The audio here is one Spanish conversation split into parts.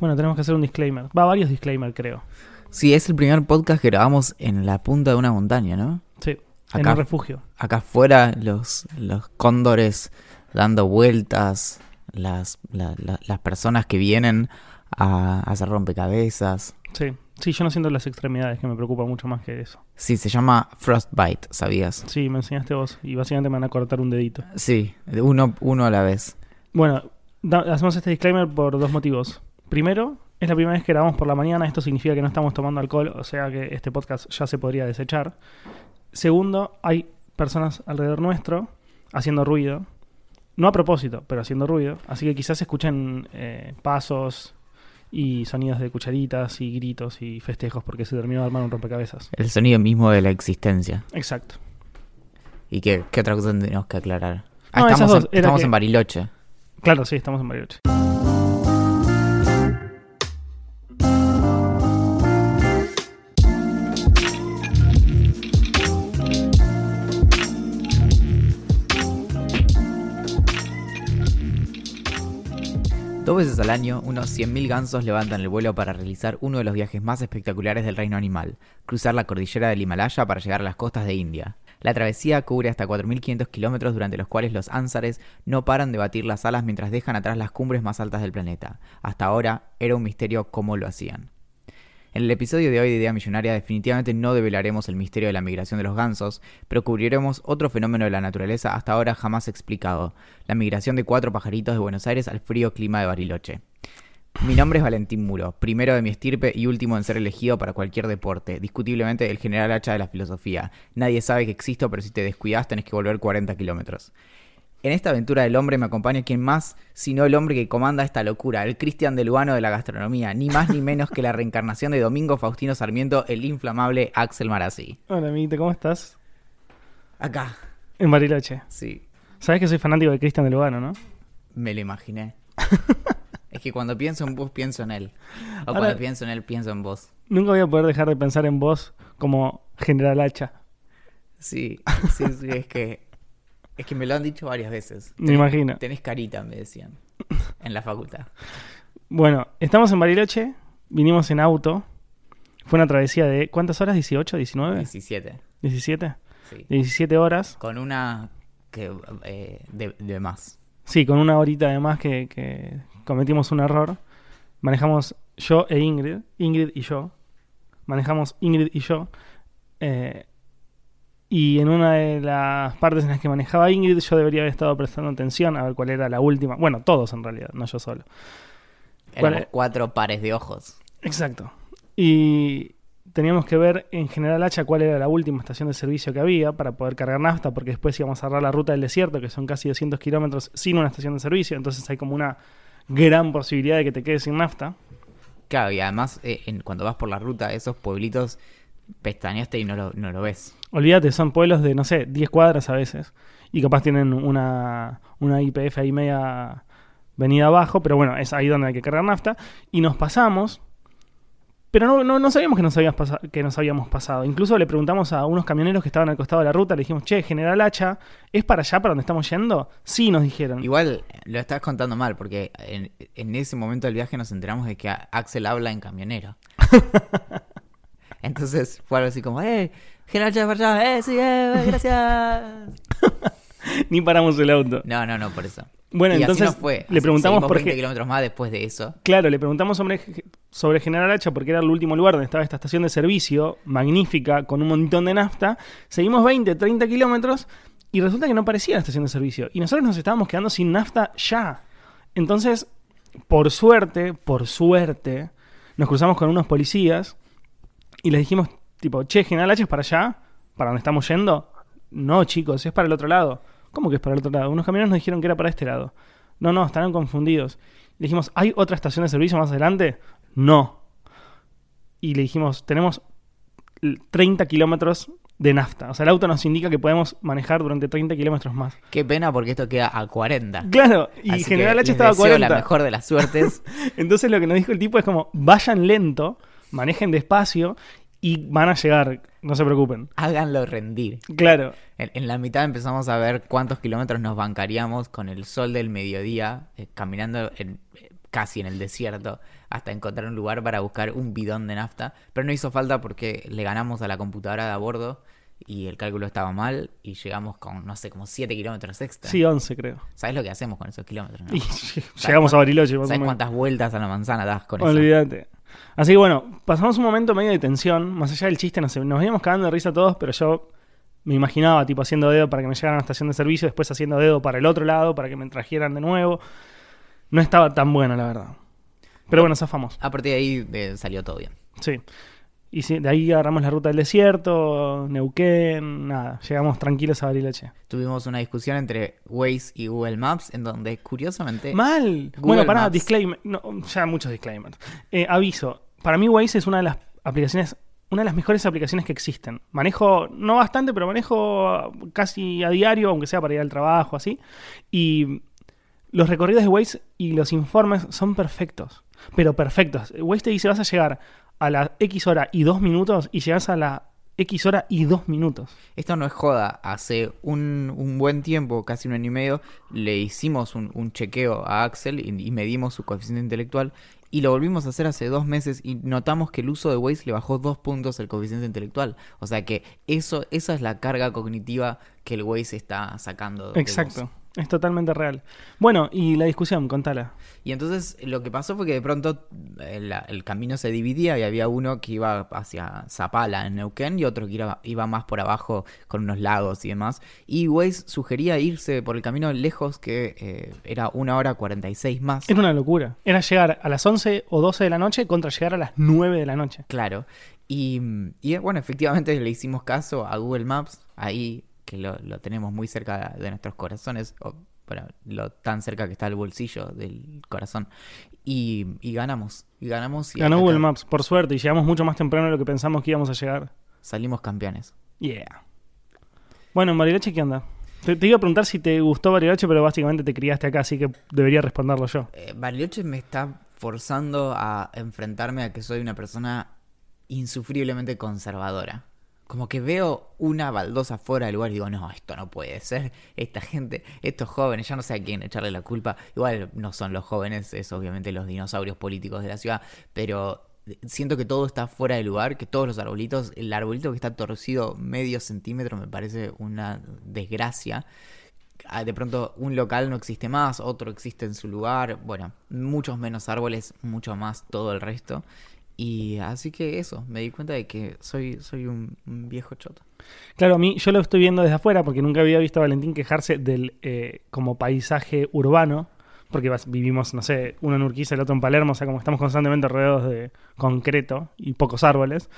Bueno, tenemos que hacer un disclaimer. Va, varios disclaimers, creo. Sí, es el primer podcast que grabamos en la punta de una montaña, ¿no? Sí, acá, en un refugio. Acá afuera, los cóndores dando vueltas, las personas que vienen a hacer rompecabezas. Sí. Sí, yo no siento las extremidades, que me preocupa mucho más que eso. Sí, se llama frostbite, ¿sabías? Sí, me enseñaste vos. Y básicamente me van a cortar un dedito. Sí, uno a la vez. Bueno, hacemos este disclaimer por dos motivos. Primero, es la primera vez que grabamos por la mañana. Esto significa que no estamos tomando alcohol, o sea que este podcast ya se podría desechar. Segundo, hay personas alrededor nuestro haciendo ruido. No a propósito, pero haciendo ruido. Así que quizás escuchen pasos y sonidos de cucharitas y gritos y festejos porque se terminó de armar un rompecabezas. El sonido mismo de la existencia. Exacto. ¿Y qué otra cosa tenemos que aclarar? Ah, no, estamos en Bariloche. Claro, sí, estamos en Bariloche. Dos veces al año, unos 100.000 gansos levantan el vuelo para realizar uno de los viajes más espectaculares del reino animal, cruzar la cordillera del Himalaya para llegar a las costas de India. La travesía cubre hasta 4.500 kilómetros, durante los cuales los ánsares no paran de batir las alas mientras dejan atrás las cumbres más altas del planeta. Hasta ahora, era un misterio cómo lo hacían. En el episodio de hoy de Idea Millonaria definitivamente no develaremos el misterio de la migración de los gansos, pero cubriremos otro fenómeno de la naturaleza hasta ahora jamás explicado, la migración de 4 pajaritos de Buenos Aires al frío clima de Bariloche. Mi nombre es Valentín Muro, primero de mi estirpe y último en ser elegido para cualquier deporte, discutiblemente el General Acha de la filosofía. Nadie sabe que existo, pero si te descuidas tenés que volver 40 kilómetros. En esta aventura del hombre me acompaña quien más, sino el hombre que comanda esta locura, el Cristian Deluano de la gastronomía, ni más ni menos que la reencarnación de Domingo Faustino Sarmiento, el inflamable Axel Marazzi. Hola, amiguito, ¿cómo estás? Acá. En Bariloche. Sí. Sabés que soy fanático de Cristian Deluano, ¿no? Me lo imaginé. Es que cuando pienso en vos, pienso en él. O ahora, cuando pienso en él, pienso en vos. Nunca voy a poder dejar de pensar en vos como General Acha. Sí, sí, sí, es que... Es que me lo han dicho varias veces. Me imagino. Tenés carita, me decían, en la facultad. Bueno, estamos en Bariloche, vinimos en auto. Fue una travesía de... ¿Cuántas horas? ¿18, 19? 17. ¿17? Sí. 17 horas. Con una que, de más. Sí, con una horita de más que cometimos un error. Manejamos yo e Ingrid. Manejamos Ingrid y yo. Y en una de las partes en las que manejaba Ingrid, yo debería haber estado prestando atención a ver cuál era la última. Bueno, todos en realidad, no yo solo. Éramos 4 pares de ojos. Exacto. Y teníamos que ver en General Acha cuál era la última estación de servicio que había para poder cargar nafta, porque después íbamos a cerrar la ruta del desierto, que son casi 200 kilómetros sin una estación de servicio. Entonces hay como una gran posibilidad de que te quedes sin nafta. Claro, y además cuando vas por la ruta, esos pueblitos... Pestañaste y no lo ves. Olvídate, son pueblos de, no sé, 10 cuadras a veces. Y capaz tienen una YPF ahí media venida abajo. Pero bueno, es ahí donde hay que cargar nafta. Y nos pasamos. Pero no sabíamos que nos habíamos pasado. Incluso le preguntamos a unos camioneros que estaban al costado de la ruta. Le dijimos, che, General Acha, ¿es para allá, para donde estamos yendo? Sí, nos dijeron. Igual lo estás contando mal, porque en ese momento del viaje nos enteramos de que Axel habla en camionero. Entonces fue algo así como, General Acha, para allá, sí, gracias. Ni paramos el auto. No, por eso. Bueno, y entonces así no fue. Le preguntamos por 20 kilómetros más después de eso. Claro, le preguntamos sobre General Acha porque era el último lugar donde estaba esta estación de servicio, magnífica, con un montón de nafta. Seguimos 20, 30 kilómetros y resulta que no parecía la estación de servicio. Y nosotros nos estábamos quedando sin nafta ya. Entonces, por suerte, nos cruzamos con unos policías. Y les dijimos, tipo, che, General Acha, ¿es para allá? ¿Para donde estamos yendo? No, chicos, es para el otro lado. ¿Cómo que es para el otro lado? Unos camioneros nos dijeron que era para este lado. No, estarán confundidos. Le dijimos, ¿hay otra estación de servicio más adelante? No. Y le dijimos, tenemos 30 kilómetros de nafta. O sea, el auto nos indica que podemos manejar durante 30 kilómetros más. Qué pena, porque esto queda a 40. Claro, y así General Acha estaba a 40. La mejor de las suertes. Entonces lo que nos dijo el tipo es como, vayan lento. Manejen despacio y van a llegar, no se preocupen. Háganlo rendir. Claro. En la mitad empezamos a ver cuántos kilómetros nos bancaríamos con el sol del mediodía, caminando casi en el desierto, hasta encontrar un lugar para buscar un bidón de nafta. Pero no hizo falta porque le ganamos a la computadora de a bordo y el cálculo estaba mal y llegamos con, no sé, como 7 kilómetros extra. Sí, 11 creo. ¿Sabes lo que hacemos con esos kilómetros? ¿No? Llegamos a Bariloche. ¿Sabes cuántas vueltas a la manzana das con eso? Olvídate. Así que bueno, pasamos un momento medio de tensión. Más allá del chiste, nos veníamos cagando de risa todos, pero yo me imaginaba tipo haciendo dedo para que me llegaran a la estación de servicio, después haciendo dedo para el otro lado para que me trajeran de nuevo. No estaba tan bueno, la verdad. Pero bueno, zafamos. A partir de ahí salió todo bien. Sí. Y de ahí agarramos la ruta del desierto, Neuquén, nada. Llegamos tranquilos a Bariloche. Tuvimos una discusión entre Waze y Google Maps, en donde curiosamente... ¡Mal! Google bueno, pará, Maps. Disclaimer. No, ya muchos disclaimers. Aviso. Para mí Waze es una de las aplicaciones... Una de las mejores aplicaciones que existen. Manejo, no bastante, pero manejo casi a diario, aunque sea para ir al trabajo, así. Y los recorridos de Waze y los informes son perfectos. Pero perfectos. Waze te dice, vas a llegar a la X hora y 2 minutos, y llegas a la X hora y 2 minutos. Esto no es joda. Hace un buen tiempo, casi un año y medio, le hicimos un chequeo a Axel y medimos su coeficiente intelectual. Y lo volvimos a hacer hace 2 meses y notamos que el uso de Waze le bajó 2 puntos el coeficiente intelectual. O sea que esa es la carga cognitiva que el Waze está sacando. Exacto, es totalmente real. Bueno, y la discusión, contala. Y entonces lo que pasó fue que de pronto el camino se dividía y había uno que iba hacia Zapala en Neuquén y otro que iba más por abajo con unos lagos y demás. Y Waze sugería irse por el camino lejos que era 1 hora 46 más. Era una locura. Era llegar a las 11 o 12 de la noche contra llegar a las 9 de la noche. Claro. Y bueno, efectivamente le hicimos caso a Google Maps. Ahí... que lo tenemos muy cerca de nuestros corazones, o bueno, lo tan cerca que está el bolsillo del corazón, y ganamos. Ganó Google Maps, por suerte, y llegamos mucho más temprano de lo que pensamos que íbamos a llegar. Salimos campeones. Yeah. Bueno, en Bariloche, ¿qué onda? Te iba a preguntar si te gustó Bariloche, pero básicamente te criaste acá, así que debería responderlo yo. Bariloche me está forzando a enfrentarme a que soy una persona insufriblemente conservadora. Como que veo una baldosa fuera del lugar y digo, no, esto no puede ser. Esta gente, estos jóvenes, ya no sé a quién echarle la culpa. Igual no son los jóvenes, es obviamente los dinosaurios políticos de la ciudad. Pero siento que todo está fuera de lugar, que todos los arbolitos, el arbolito que está torcido medio centímetro me parece una desgracia. De pronto un local no existe más, otro existe en su lugar. Bueno, muchos menos árboles, mucho más todo el resto. Y así que eso, me di cuenta de que soy un viejo choto. Claro, a mí yo lo estoy viendo desde afuera porque nunca había visto a Valentín quejarse del como paisaje urbano, porque vivimos, no sé, uno en Urquiza, el otro en Palermo, o sea, como estamos constantemente rodeados de concreto y pocos árboles.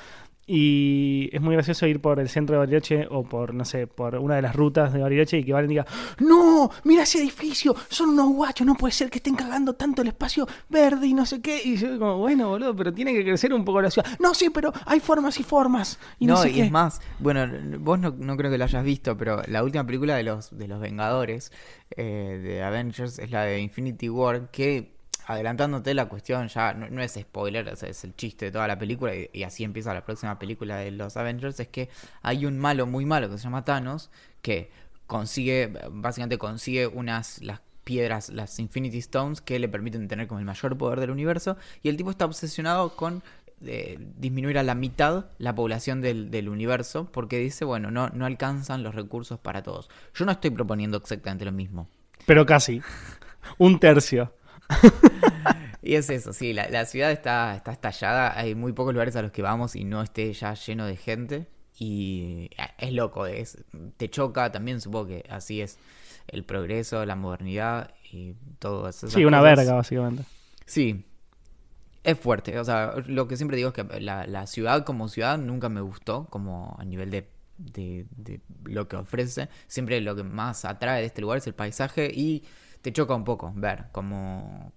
Y es muy gracioso ir por el centro de Bariloche o por, no sé, por una de las rutas de Bariloche y que Valen diga, ¡no! ¡Mirá ese edificio! ¡Son unos guachos! ¡No puede ser que estén cargando tanto el espacio verde y no sé qué! Y yo como, bueno, boludo, pero tiene que crecer un poco la ciudad. ¡No, sí, pero hay formas y formas! Y no, no sé y qué. Es más, bueno, vos no creo que lo hayas visto, pero la última película de los Vengadores, de Avengers, es la de Infinity War, que... Adelantándote la cuestión, ya no es spoiler, es el chiste de toda la película y así empieza la próxima película de los Avengers, es que hay un malo muy malo que se llama Thanos, que consigue las piedras, las Infinity Stones, que le permiten tener como el mayor poder del universo, y el tipo está obsesionado con disminuir a la mitad la población del universo, porque dice, bueno, no alcanzan los recursos para todos. Yo no estoy proponiendo exactamente lo mismo. Pero casi. 1/3. Y es eso, sí, la ciudad está estallada, hay muy pocos lugares a los que vamos y no esté ya lleno de gente y es loco, te choca también, supongo que así es el progreso, la modernidad y todo eso. Sí, una verga básicamente. Sí, es fuerte, o sea, lo que siempre digo es que la ciudad como ciudad nunca me gustó, como a nivel de lo que ofrece, siempre lo que más atrae de este lugar es el paisaje y... Te choca un poco ver cómo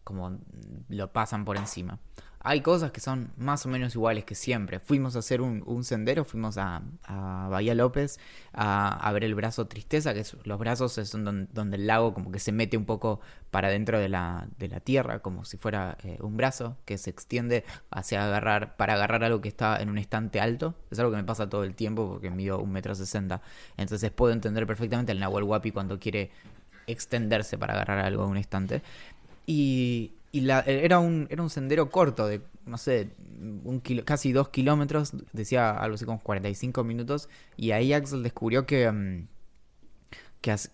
lo pasan por encima. Hay cosas que son más o menos iguales que siempre. Fuimos a hacer un sendero, fuimos a Bahía López a ver el brazo Tristeza, que es, los brazos son donde el lago como que se mete un poco para dentro de la tierra, como si fuera un brazo que se extiende para agarrar algo que está en un estante alto. Es algo que me pasa todo el tiempo porque mido 1,60 m. Entonces puedo entender perfectamente al Nahuel Huapi cuando quiere extenderse para agarrar algo de un estante. Y, Y era un sendero corto de, no sé, casi 2 kilómetros, decía algo así como 45 minutos. Y ahí Axel descubrió que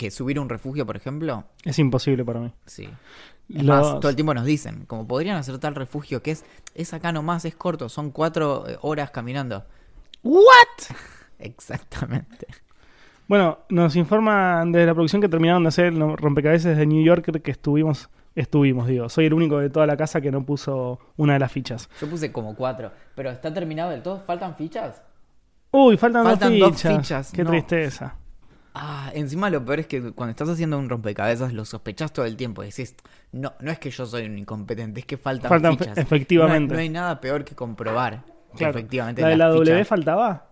subir a un refugio, por ejemplo... es imposible para mí. Sí. Es más, todo el tiempo nos dicen, como podrían hacer tal refugio que es acá nomás, es corto, son 4 horas caminando. ¿What? Exactamente. Bueno, nos informan desde la producción que terminaron de hacer el rompecabezas de New Yorker que estuvimos, digo. Soy el único de toda la casa que no puso una de las fichas. Yo puse como 4, pero está terminado del todo. ¿Faltan fichas? Uy, faltan dos fichas. Qué tristeza. Ah, encima lo peor es que cuando estás haciendo un rompecabezas lo sospechás todo el tiempo. Decís, no es que yo soy un incompetente, es que faltan fichas. Efectivamente. No hay nada peor que comprobar. Claro. Que efectivamente. La de la W fichas. Faltaba.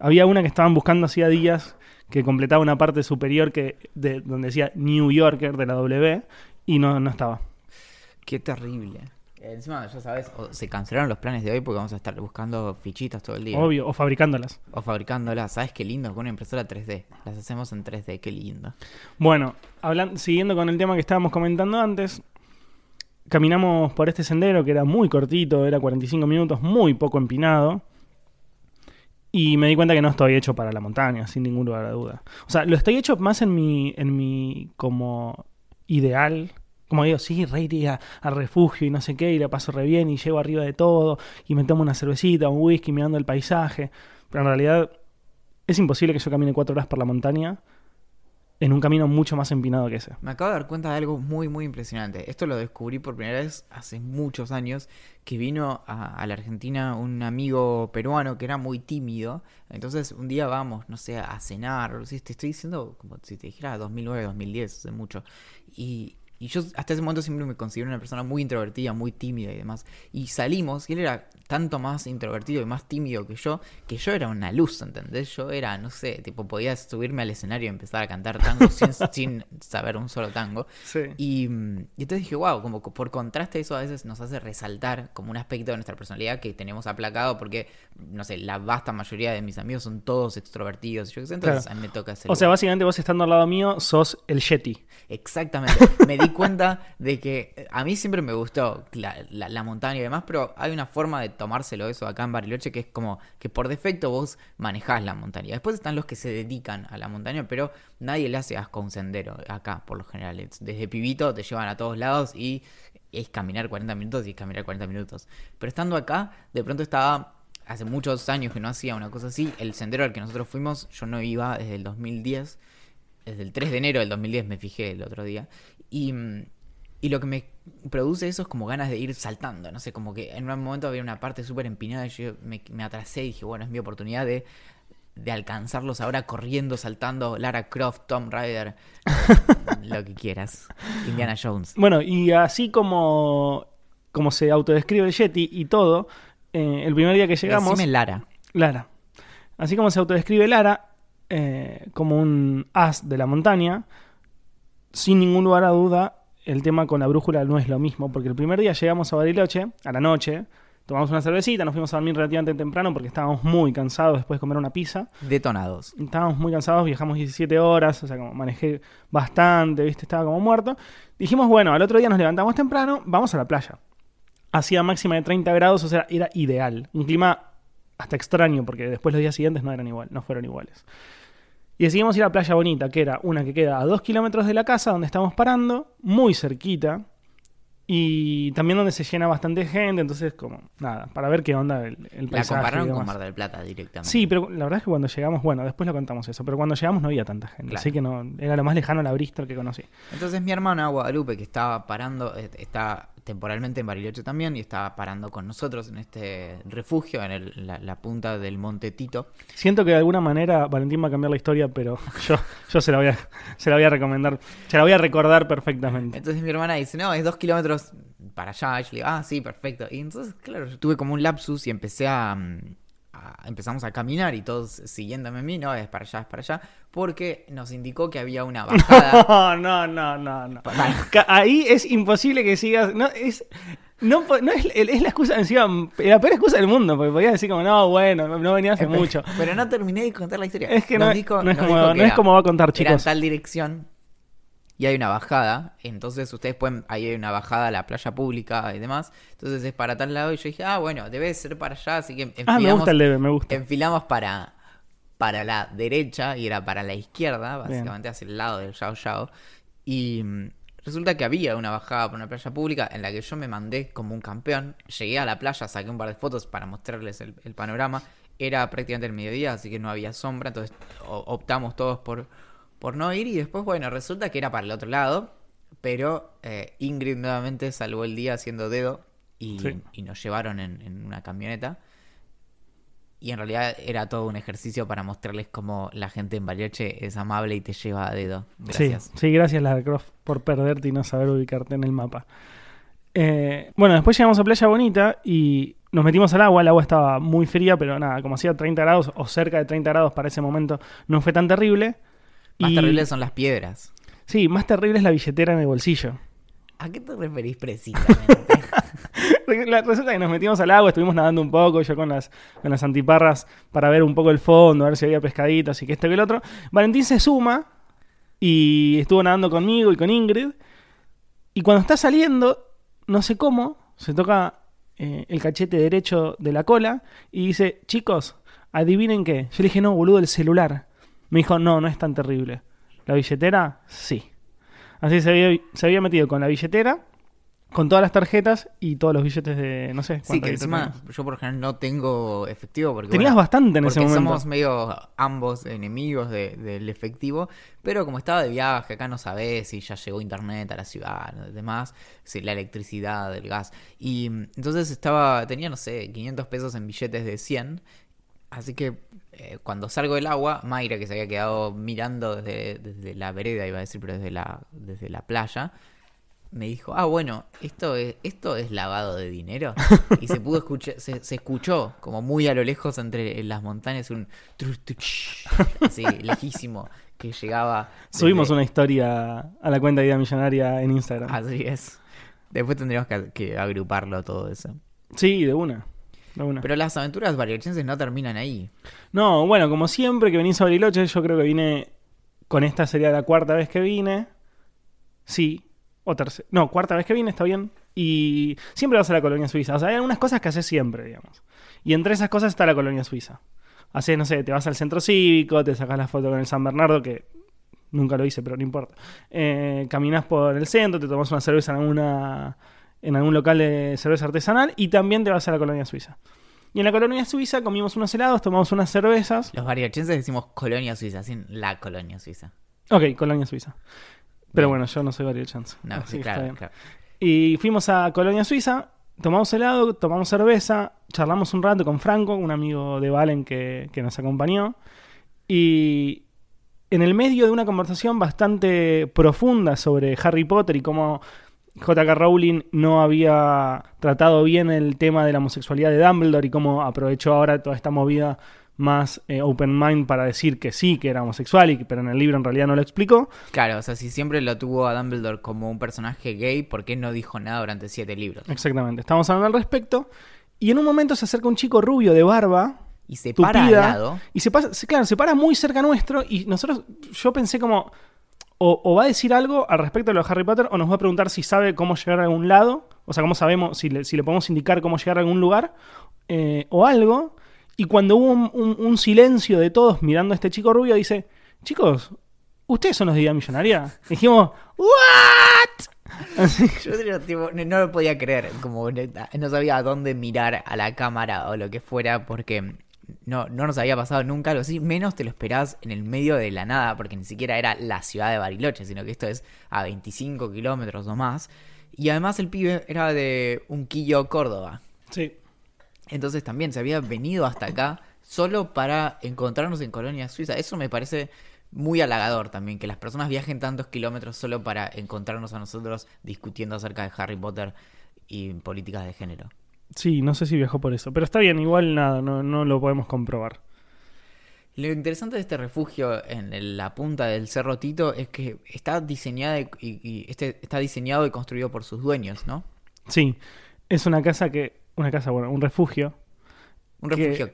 Había una que estaban buscando hacía días que completaba una parte superior donde decía New Yorker de la W y no estaba. Qué terrible. Encima, ya sabes, o se cancelaron los planes de hoy porque vamos a estar buscando fichitas todo el día. Obvio, o fabricándolas. ¿Sabes qué lindo? Con una impresora 3D. Las hacemos en 3D, qué lindo. Bueno, siguiendo con el tema que estábamos comentando antes, caminamos por este sendero que era muy cortito, era 45 minutos, muy poco empinado. Y me di cuenta que no estoy hecho para la montaña, sin ningún lugar a duda. O sea, lo estoy hecho más en mi como ideal. Como digo, sí, re iría al refugio y no sé qué, y la paso re bien y llego arriba de todo, y me tomo una cervecita, un whisky, mirando el paisaje. Pero en realidad es imposible que yo camine 4 horas por la montaña en un camino mucho más empinado que ese. Me acabo de dar cuenta de algo muy, muy impresionante. Esto lo descubrí por primera vez hace muchos años, que vino a la Argentina un amigo peruano que era muy tímido. Entonces un día vamos, no sé, a cenar. ¿Sí? Te estoy diciendo como si te dijera 2009, 2010, hace mucho. Y yo hasta ese momento siempre me considero una persona muy introvertida, muy tímida y demás. Y salimos, y él era tanto más introvertido y más tímido que yo era una luz, ¿entendés? Yo era, no sé, tipo podía subirme al escenario y empezar a cantar tango sin saber un solo tango. Sí. Y entonces dije, wow, como por contraste eso a veces nos hace resaltar como un aspecto de nuestra personalidad que tenemos aplacado porque, no sé, la vasta mayoría de mis amigos son todos extrovertidos. Yo qué sé, entonces claro. A mí me toca hacer... O sea, básicamente vos estando al lado mío sos el Yeti. Exactamente. Me di cuenta de que a mí siempre me gustó la montaña y demás, pero hay una forma de tomárselo eso acá en Bariloche que es como que por defecto vos manejás la montaña. Después están los que se dedican a la montaña, pero nadie le hace asco a un sendero acá, por lo general. Desde pibito te llevan a todos lados y es caminar 40 minutos y es caminar 40 minutos. Pero estando acá, de pronto estaba... Hace muchos años que no hacía una cosa así. El sendero al que nosotros fuimos, yo no iba desde el 2010. Desde el 3 de enero del 2010 me fijé el otro día. Y lo que me produce eso es como ganas de ir saltando. No sé, como que en un momento había una parte súper empinada y yo me atrasé y dije, bueno, es mi oportunidad de alcanzarlos ahora corriendo, saltando. Lara Croft, Tom Rider, lo que quieras. Indiana Jones. Bueno, y así como se autodescribe el Yeti y todo, el primer día que llegamos... Decime Lara. Así como se autodescribe Lara, como un as de la montaña, sin ningún lugar a duda, el tema con la brújula no es lo mismo, porque el primer día llegamos a Bariloche, a la noche, tomamos una cervecita, nos fuimos a dormir relativamente temprano porque estábamos muy cansados después de comer una pizza. Detonados. Estábamos muy cansados, viajamos 17 horas, o sea, como manejé bastante, ¿viste? Estaba como muerto. Dijimos, bueno, al otro día nos levantamos temprano, vamos a la playa. Hacía máxima de 30 grados, o sea, era ideal. Un clima hasta extraño, porque después los días siguientes no fueron iguales. Y decidimos ir a Playa Bonita, que era una que queda a 2 kilómetros de la casa donde estamos parando, muy cerquita, y también donde se llena bastante gente, entonces como, nada, para ver qué onda el paisaje. La compararon con Mar del Plata directamente. Sí, pero la verdad es que cuando llegamos, bueno, después lo contamos eso, pero cuando llegamos no había tanta gente, claro. Así que no, era lo más lejano la Bristol que conocí. Entonces mi hermana Guadalupe, que estaba parando, está temporalmente en Bariloche también, y estaba parando con nosotros en este refugio, en la punta del Monte Tito. Siento que de alguna manera Valentín va a cambiar la historia, pero yo se la voy a recomendar, se la voy a recordar perfectamente. Entonces mi hermana dice, no, es 2 kilómetros para allá. Y yo le digo, ah, sí, perfecto. Y entonces, claro, yo tuve como un lapsus y empezamos a caminar y todos siguiéndome a mí, no, es para allá, porque nos indicó que había una bajada. No. Vale. Ahí es imposible que sigas, no es la excusa, encima, la peor excusa del mundo, porque podías decir como, no, bueno, no venía hace mucho. Pero no terminé de contar la historia. Es que no es como va a contar, chicos. Era en tal dirección. y hay una bajada, entonces ustedes pueden, ahí hay una bajada a la playa pública y demás, entonces es para tal lado, y yo dije, ah, bueno, debe ser para allá, así que enfilamos, me gusta el leve, me gusta. Enfilamos para la derecha, y era para la izquierda, básicamente hacia el lado del Yao Yao, y resulta que había una bajada por una playa pública en la que yo me mandé como un campeón, llegué a la playa, saqué un par de fotos para mostrarles el panorama, era prácticamente el mediodía, así que no había sombra, entonces optamos todos por no ir, y después, bueno, resulta que era para el otro lado, pero Ingrid nuevamente salvó el día haciendo dedo, y nos llevaron en una camioneta. Y en realidad era todo un ejercicio para mostrarles cómo la gente en Bariloche es amable y te lleva a dedo. Gracias. Sí, gracias Lara Croft por perderte y no saber ubicarte en el mapa. Bueno, después llegamos a Playa Bonita y nos metimos al agua. El agua estaba muy fría, pero nada, como hacía 30 grados o cerca de 30 grados para ese momento, no fue tan terrible. Más terribles son las piedras. Sí, más terrible es la billetera en el bolsillo. ¿A qué te referís precisamente? Resulta que nos metimos al agua, estuvimos nadando un poco, yo con las antiparras para ver un poco el fondo, a ver si había pescaditos y que esto que el otro. Valentín se suma y estuvo nadando conmigo y con Ingrid. Y cuando está saliendo, no sé cómo, se toca el cachete derecho de la cola y dice, chicos, adivinen qué. Yo le dije, no, boludo, el celular. Me dijo, no, no es tan terrible. La billetera, sí. Así se había metido con la billetera, con todas las tarjetas y todos los billetes de, no sé. Sí, que encima tenés. Yo por general no tengo efectivo. Porque, tenías bastante en ese momento. Porque somos medio ambos enemigos del efectivo, pero como estaba de viaje, acá no sabés si ya llegó internet a la ciudad, demás, si la electricidad, el gas. Y entonces tenía, no sé, 500 pesos en billetes de 100. Así que cuando salgo del agua, Mayra, que se había quedado mirando desde la vereda, iba a decir, pero desde la playa, me dijo, ah, bueno, esto es lavado de dinero. Y se pudo escuchar, se escuchó como muy a lo lejos entre las montañas un así lejísimo que llegaba. Subimos una historia a la cuenta de Idea Millonaria en Instagram. Así es. Después tendríamos que agruparlo todo eso. Sí, de una. Pero las aventuras barilochenses no terminan ahí. No, bueno, como siempre que venís a Bariloche, yo creo que vine con esta sería la cuarta vez que vine. Sí. No, cuarta vez que vine, está bien. Y siempre vas a la Colonia Suiza. O sea, hay algunas cosas que haces siempre, digamos. Y entre esas cosas está la Colonia Suiza. Haces, no sé, te vas al centro cívico, te sacas la foto con el San Bernardo, que nunca lo hice, pero no importa. Caminas por el centro, te tomas una cerveza en algún local de cerveza artesanal y también te vas a la Colonia Suiza. Y en la Colonia Suiza comimos unos helados, tomamos unas cervezas. Los bariochenses decimos Colonia Suiza, sin la Colonia Suiza. Ok, Colonia Suiza. Pero bueno, yo no soy bariochense. No, sí, claro. Y fuimos a Colonia Suiza, tomamos helado, tomamos cerveza, charlamos un rato con Franco, un amigo de Valen que nos acompañó. Y en el medio de una conversación bastante profunda sobre Harry Potter y cómo J.K. Rowling no había tratado bien el tema de la homosexualidad de Dumbledore y cómo aprovechó ahora toda esta movida más open mind para decir que sí, que era homosexual, pero en el libro en realidad no lo explicó. Claro, o sea, si siempre lo tuvo a Dumbledore como un personaje gay, ¿por qué no dijo nada durante 7 libros? Exactamente, estamos hablando al respecto, y en un momento se acerca un chico rubio de barba, y se tupida, para al lado. Y se para muy cerca nuestro, y yo pensé como, o va a decir algo al respecto de lo de Harry Potter, o nos va a preguntar si sabe cómo llegar a algún lado, o sea, cómo sabemos, si le podemos indicar cómo llegar a algún lugar, o algo. Y cuando hubo un silencio de todos mirando a este chico rubio, dice, chicos, ¿ustedes son los de Idea Millonaria? Y dijimos, ¿what? Así. Yo tipo, no lo podía creer, como no sabía a dónde mirar a la cámara o lo que fuera, porque no nos había pasado nunca algo así, menos te lo esperás en el medio de la nada, porque ni siquiera era la ciudad de Bariloche, sino que esto es a 25 kilómetros o más. Y además el pibe era de Unquillo, Córdoba. Sí. Entonces también se había venido hasta acá solo para encontrarnos en Colonia Suiza. Eso me parece muy halagador también, que las personas viajen tantos kilómetros solo para encontrarnos a nosotros discutiendo acerca de Harry Potter y políticas de género. Sí, no sé si viajó por eso, pero está bien, igual nada, no lo podemos comprobar. Lo interesante de este refugio en la punta del Cerro Tito es que está diseñado está diseñado y construido por sus dueños, ¿no? Sí, es una casa, bueno, un refugio Un refugio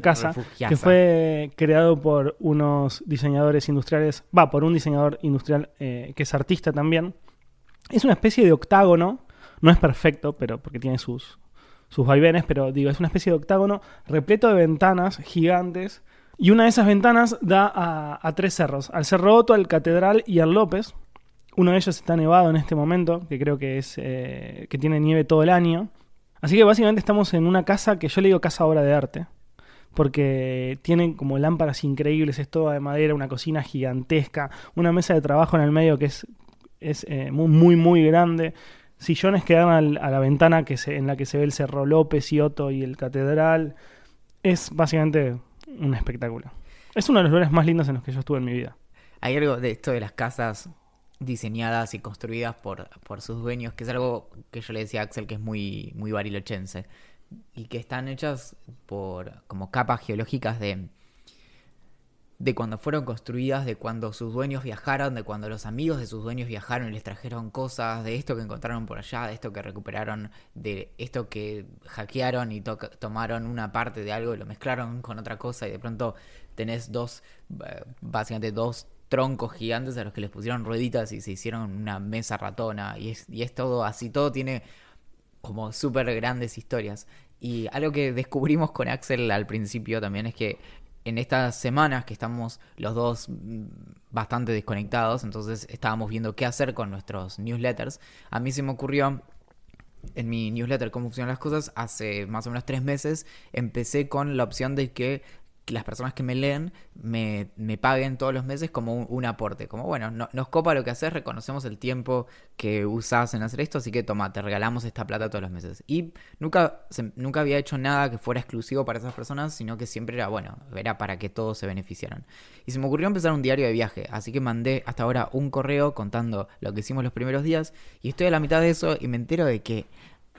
casa que fue creado por unos diseñadores industriales, por un diseñador industrial que es artista también. Es una especie de octágono, no es perfecto, pero porque tiene sus vaivenes, pero digo, es una especie de octágono repleto de ventanas gigantes, y una de esas ventanas da a tres cerros, al Cerro Otto, al Catedral y al López. Uno de ellos está nevado en este momento, que creo que es que tiene nieve todo el año. Así que básicamente estamos en una casa que yo le digo casa obra de arte, porque tienen como lámparas increíbles, es toda de madera, una cocina gigantesca, una mesa de trabajo en el medio que es muy, muy grande, sillones que dan a la ventana en la que se ve el Cerro López y Otto y el Catedral. Es básicamente un espectáculo. Es uno de los lugares más lindos en los que yo estuve en mi vida. Hay algo de esto de las casas diseñadas y construidas por sus dueños, que es algo que yo le decía a Axel, que es muy, muy barilochense, y que están hechas por como capas geológicas de cuando fueron construidas, de cuando sus dueños viajaron, de cuando los amigos de sus dueños viajaron y les trajeron cosas, de esto que encontraron por allá, de esto que recuperaron, de esto que hackearon y tomaron una parte de algo y lo mezclaron con otra cosa, y de pronto tenés básicamente dos troncos gigantes a los que les pusieron rueditas y se hicieron una mesa ratona, y es todo así, todo tiene como súper grandes historias. Y algo que descubrimos con Axel al principio también es que en estas semanas que estamos los dos bastante desconectados, entonces estábamos viendo qué hacer con nuestros newsletters. A mí se me ocurrió en mi newsletter cómo funcionan las cosas. Hace más o menos 3 meses empecé con la opción de que las personas que me leen me paguen todos los meses como un aporte. Como bueno, nos copa lo que haces, reconocemos el tiempo que usás en hacer esto, así que toma, te regalamos esta plata todos los meses. Y nunca había hecho nada que fuera exclusivo para esas personas, sino que siempre era para que todos se beneficiaran. Y se me ocurrió empezar un diario de viaje, así que mandé hasta ahora un correo contando lo que hicimos los primeros días, y estoy a la mitad de eso y me entero de que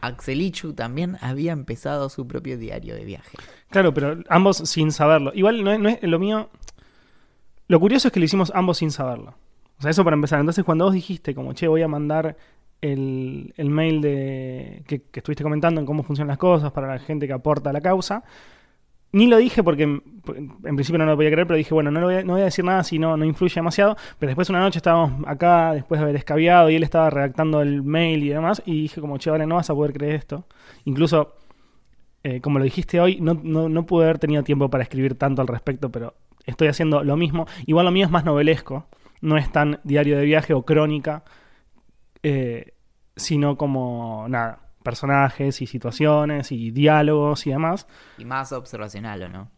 Axelichu también había empezado su propio diario de viaje. Claro, pero ambos sin saberlo. Igual no es lo mío. Lo curioso es que lo hicimos ambos sin saberlo. O sea, eso para empezar. Entonces, cuando vos dijiste como, che, voy a mandar el mail que estuviste comentando en cómo funcionan las cosas para la gente que aporta a la causa, ni lo dije porque en principio no lo podía creer, pero dije, bueno, no voy a decir nada si no influye demasiado. Pero después una noche estábamos acá, después de haber escabiado, y él estaba redactando el mail y demás, y dije como, che, vale, no vas a poder creer esto. Incluso, como lo dijiste hoy, no pude haber tenido tiempo para escribir tanto al respecto, pero estoy haciendo lo mismo. Igual lo mío es más novelesco, no es tan diario de viaje o crónica, sino como nada, personajes y situaciones y diálogos y demás. Y más observacional, ¿o no?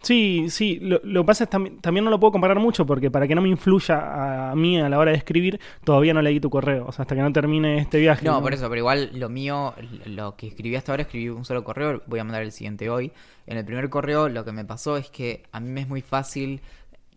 Sí. Lo que pasa es que también no lo puedo comparar mucho, porque para que no me influya a mí a la hora de escribir, todavía no leí tu correo. O sea, hasta que no termine este viaje. No, por eso. Pero igual lo mío, lo que escribí hasta ahora, escribí un solo correo. Voy a mandar el siguiente hoy. En el primer correo lo que me pasó es que a mí me es muy fácil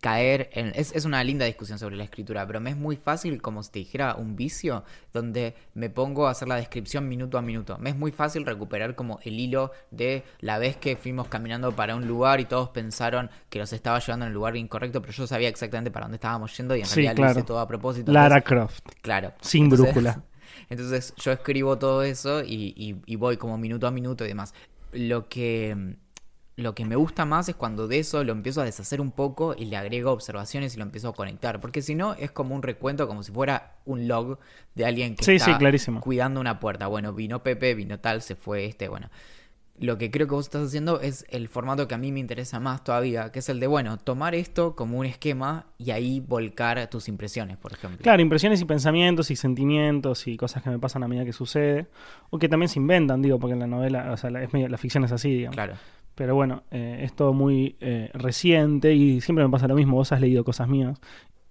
caer en... Es una linda discusión sobre la escritura, pero me es muy fácil, como si te dijera un vicio, donde me pongo a hacer la descripción minuto a minuto. Me es muy fácil recuperar como el hilo de la vez que fuimos caminando para un lugar y todos pensaron que los estaba llevando en el lugar incorrecto, pero yo sabía exactamente para dónde estábamos yendo y en realidad claro, lo hice todo a propósito. Lara Croft. Claro. Sin brújula. Entonces yo escribo todo eso y voy como minuto a minuto y demás. Lo que me gusta más es cuando de eso lo empiezo a deshacer un poco y le agrego observaciones y lo empiezo a conectar. Porque si no, es como un recuento, como si fuera un log de alguien que está cuidando una puerta. Bueno, vino Pepe, vino tal, se fue este, bueno. Lo que creo que vos estás haciendo es el formato que a mí me interesa más todavía, que es el de, bueno, tomar esto como un esquema y ahí volcar tus impresiones, por ejemplo. Claro, impresiones y pensamientos y sentimientos y cosas que me pasan a medida que sucede. O que también se inventan, digo, porque en la novela, o sea, la ficción es así, digamos. Claro. Pero bueno, es todo muy reciente y siempre me pasa lo mismo. Vos has leído cosas mías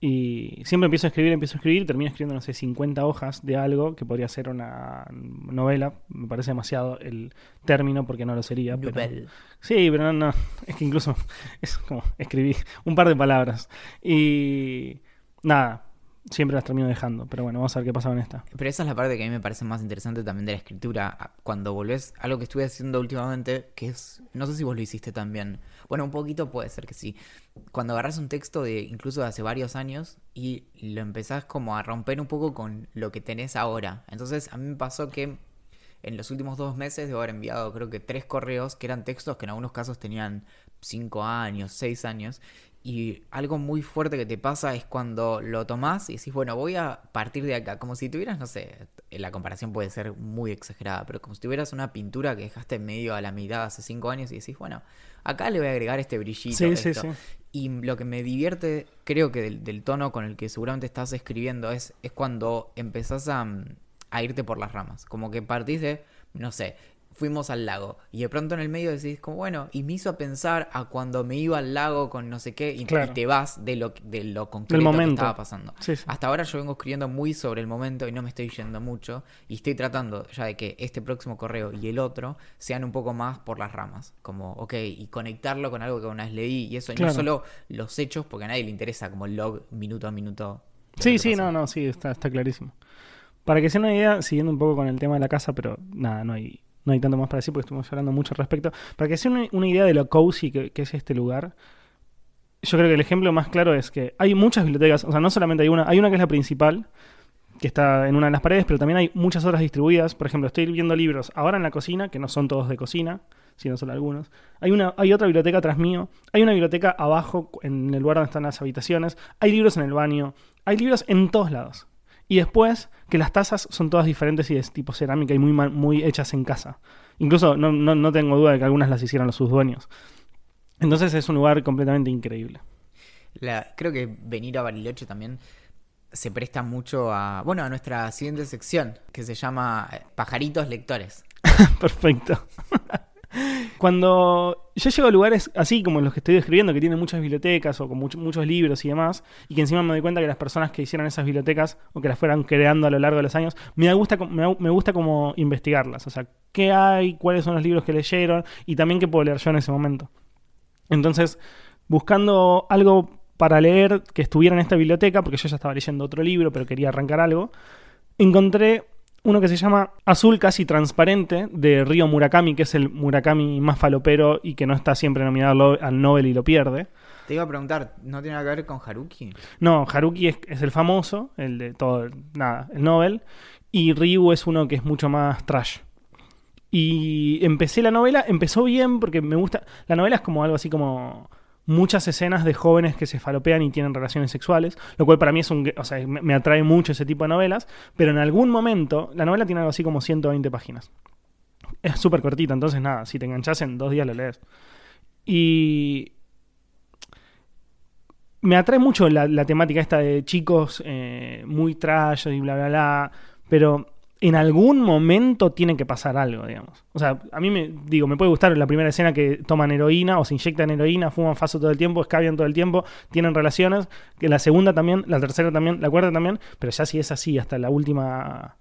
y siempre empiezo a escribir, termino escribiendo, no sé, 50 hojas de algo que podría ser una novela. Me parece demasiado el término porque no lo sería. Pero, sí, pero no. Es que incluso es como escribí un par de palabras y nada. Siempre las termino dejando, pero bueno, vamos a ver qué pasa con esta. Pero esa es la parte que a mí me parece más interesante también de la escritura. Cuando volvés a lo que estuve haciendo últimamente, que es... No sé si vos lo hiciste también. Bueno, un poquito puede ser que sí. Cuando agarrás un texto de incluso de hace varios años y lo empezás como a romper un poco con lo que tenés ahora. Entonces a mí me pasó que en los últimos 2 meses debo haber enviado creo que 3 correos que eran textos que en algunos casos tenían 5 años, 6 años. Y algo muy fuerte que te pasa es cuando lo tomás y decís, bueno, voy a partir de acá. Como si tuvieras, no sé, la comparación puede ser muy exagerada, pero como si tuvieras una pintura que dejaste medio a la mitad hace 5 años y decís, bueno, acá le voy a agregar este brillito. Sí, esto. Sí. Y lo que me divierte, creo que del tono con el que seguramente estás escribiendo, es cuando empezás a irte por las ramas. Como que partís de, no sé, fuimos al lago y de pronto en el medio decís como bueno, y me hizo pensar a cuando me iba al lago con no sé qué y, claro, y te vas de lo concreto momento que estaba pasando. Sí, sí. Hasta ahora yo vengo escribiendo muy sobre el momento y no me estoy yendo mucho y estoy tratando ya de que este próximo correo y el otro sean un poco más por las ramas, como ok, y conectarlo con algo que una vez leí y eso, claro, y no solo los hechos, porque a nadie le interesa como el log minuto a minuto. Sí, sí, pasa. No, sí, está clarísimo. Para que sea una idea, siguiendo un poco con el tema de la casa, pero nada, no hay tanto más para decir porque estuvimos hablando mucho al respecto. Para que sea una idea de lo cozy que es este lugar, yo creo que el ejemplo más claro es que hay muchas bibliotecas, o sea, no solamente hay una que es la principal, que está en una de las paredes, pero también hay muchas otras distribuidas. Por ejemplo, estoy viendo libros ahora en la cocina, que no son todos de cocina, sino solo algunos. Hay otra biblioteca atrás mío, hay una biblioteca abajo, en el lugar donde están las habitaciones, hay libros en el baño, hay libros en todos lados. Y después, que las tazas son todas diferentes y es tipo cerámica y muy hechas en casa. Incluso no tengo duda de que algunas las hicieron sus dueños. Entonces es un lugar completamente increíble. Creo que venir a Bariloche también se presta mucho a nuestra siguiente sección, que se llama Pajaritos Lectores. Perfecto. Cuando yo llego a lugares así como los que estoy describiendo, que tienen muchas bibliotecas o con muchos libros y demás, y que encima me doy cuenta que las personas que hicieron esas bibliotecas o que las fueran creando a lo largo de los años, me gusta como investigarlas, o sea, qué hay, cuáles son los libros que leyeron y también qué puedo leer yo en ese momento. Entonces, buscando algo para leer que estuviera en esta biblioteca, porque yo ya estaba leyendo otro libro pero quería arrancar algo, encontré uno que se llama Azul Casi Transparente, de Ryo Murakami, que es el Murakami más falopero y que no está siempre nominado al Nobel y lo pierde. Te iba a preguntar, ¿no tiene nada que ver con Haruki? No, Haruki es el famoso, el de todo, nada, el Nobel, y Ryu es uno que es mucho más trash. Y empecé la novela, empezó bien porque me gusta. La novela es como algo así como muchas escenas de jóvenes que se falopean y tienen relaciones sexuales, lo cual para mí es o sea, me atrae mucho ese tipo de novelas, pero en algún momento, la novela tiene algo así como 120 páginas. Es súper cortita, entonces nada, si te enganchás en 2 días lo lees. Y me atrae mucho la temática esta de chicos muy trash y bla bla bla, pero en algún momento tiene que pasar algo, digamos. O sea, a mí me puede gustar la primera escena que toman heroína o se inyectan heroína, fuman faso todo el tiempo, escabian todo el tiempo, tienen relaciones, que la segunda también, la tercera también, la cuarta también, pero ya si es así hasta la última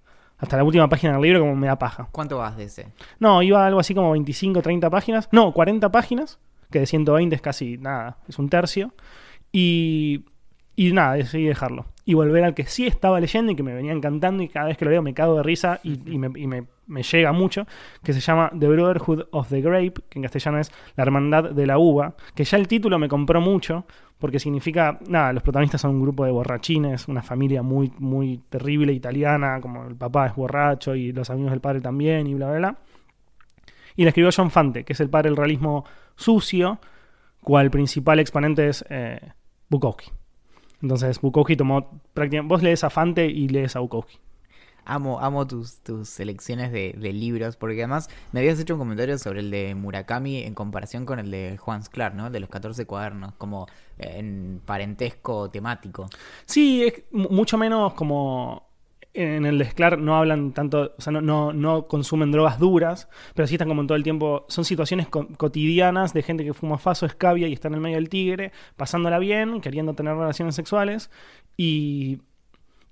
página del libro como me da paja. ¿Cuánto vas de ese? No, iba algo así como 25, 30 páginas. No, 40 páginas, que de 120 es casi nada, es un tercio. Y nada, decidí dejarlo. Y volver al que sí estaba leyendo y que me venía encantando y cada vez que lo veo me cago de risa y me llega mucho, que se llama The Brotherhood of the Grape, que en castellano es La Hermandad de la Uva, que ya el título me compró mucho porque significa, nada, los protagonistas son un grupo de borrachines, una familia muy, muy terrible italiana, como el papá es borracho y los amigos del padre también y bla, bla, bla. Y la escribió John Fante, que es el padre del realismo sucio, cual principal exponente es Bukowski. Entonces Bukowski tomó prácticamente. Vos lees a Fante y lees a Bukowski. Amo tus selecciones de libros, porque además me habías hecho un comentario sobre el de Murakami en comparación con el de Juan Sclar, ¿no? El de los 14 cuadernos, como en parentesco temático. Sí, es mucho menos como. En el de Sclar no hablan tanto, o sea, no consumen drogas duras, pero sí están como en todo el tiempo, son situaciones cotidianas de gente que fuma faso, escabia y está en el medio del Tigre, pasándola bien, queriendo tener relaciones sexuales y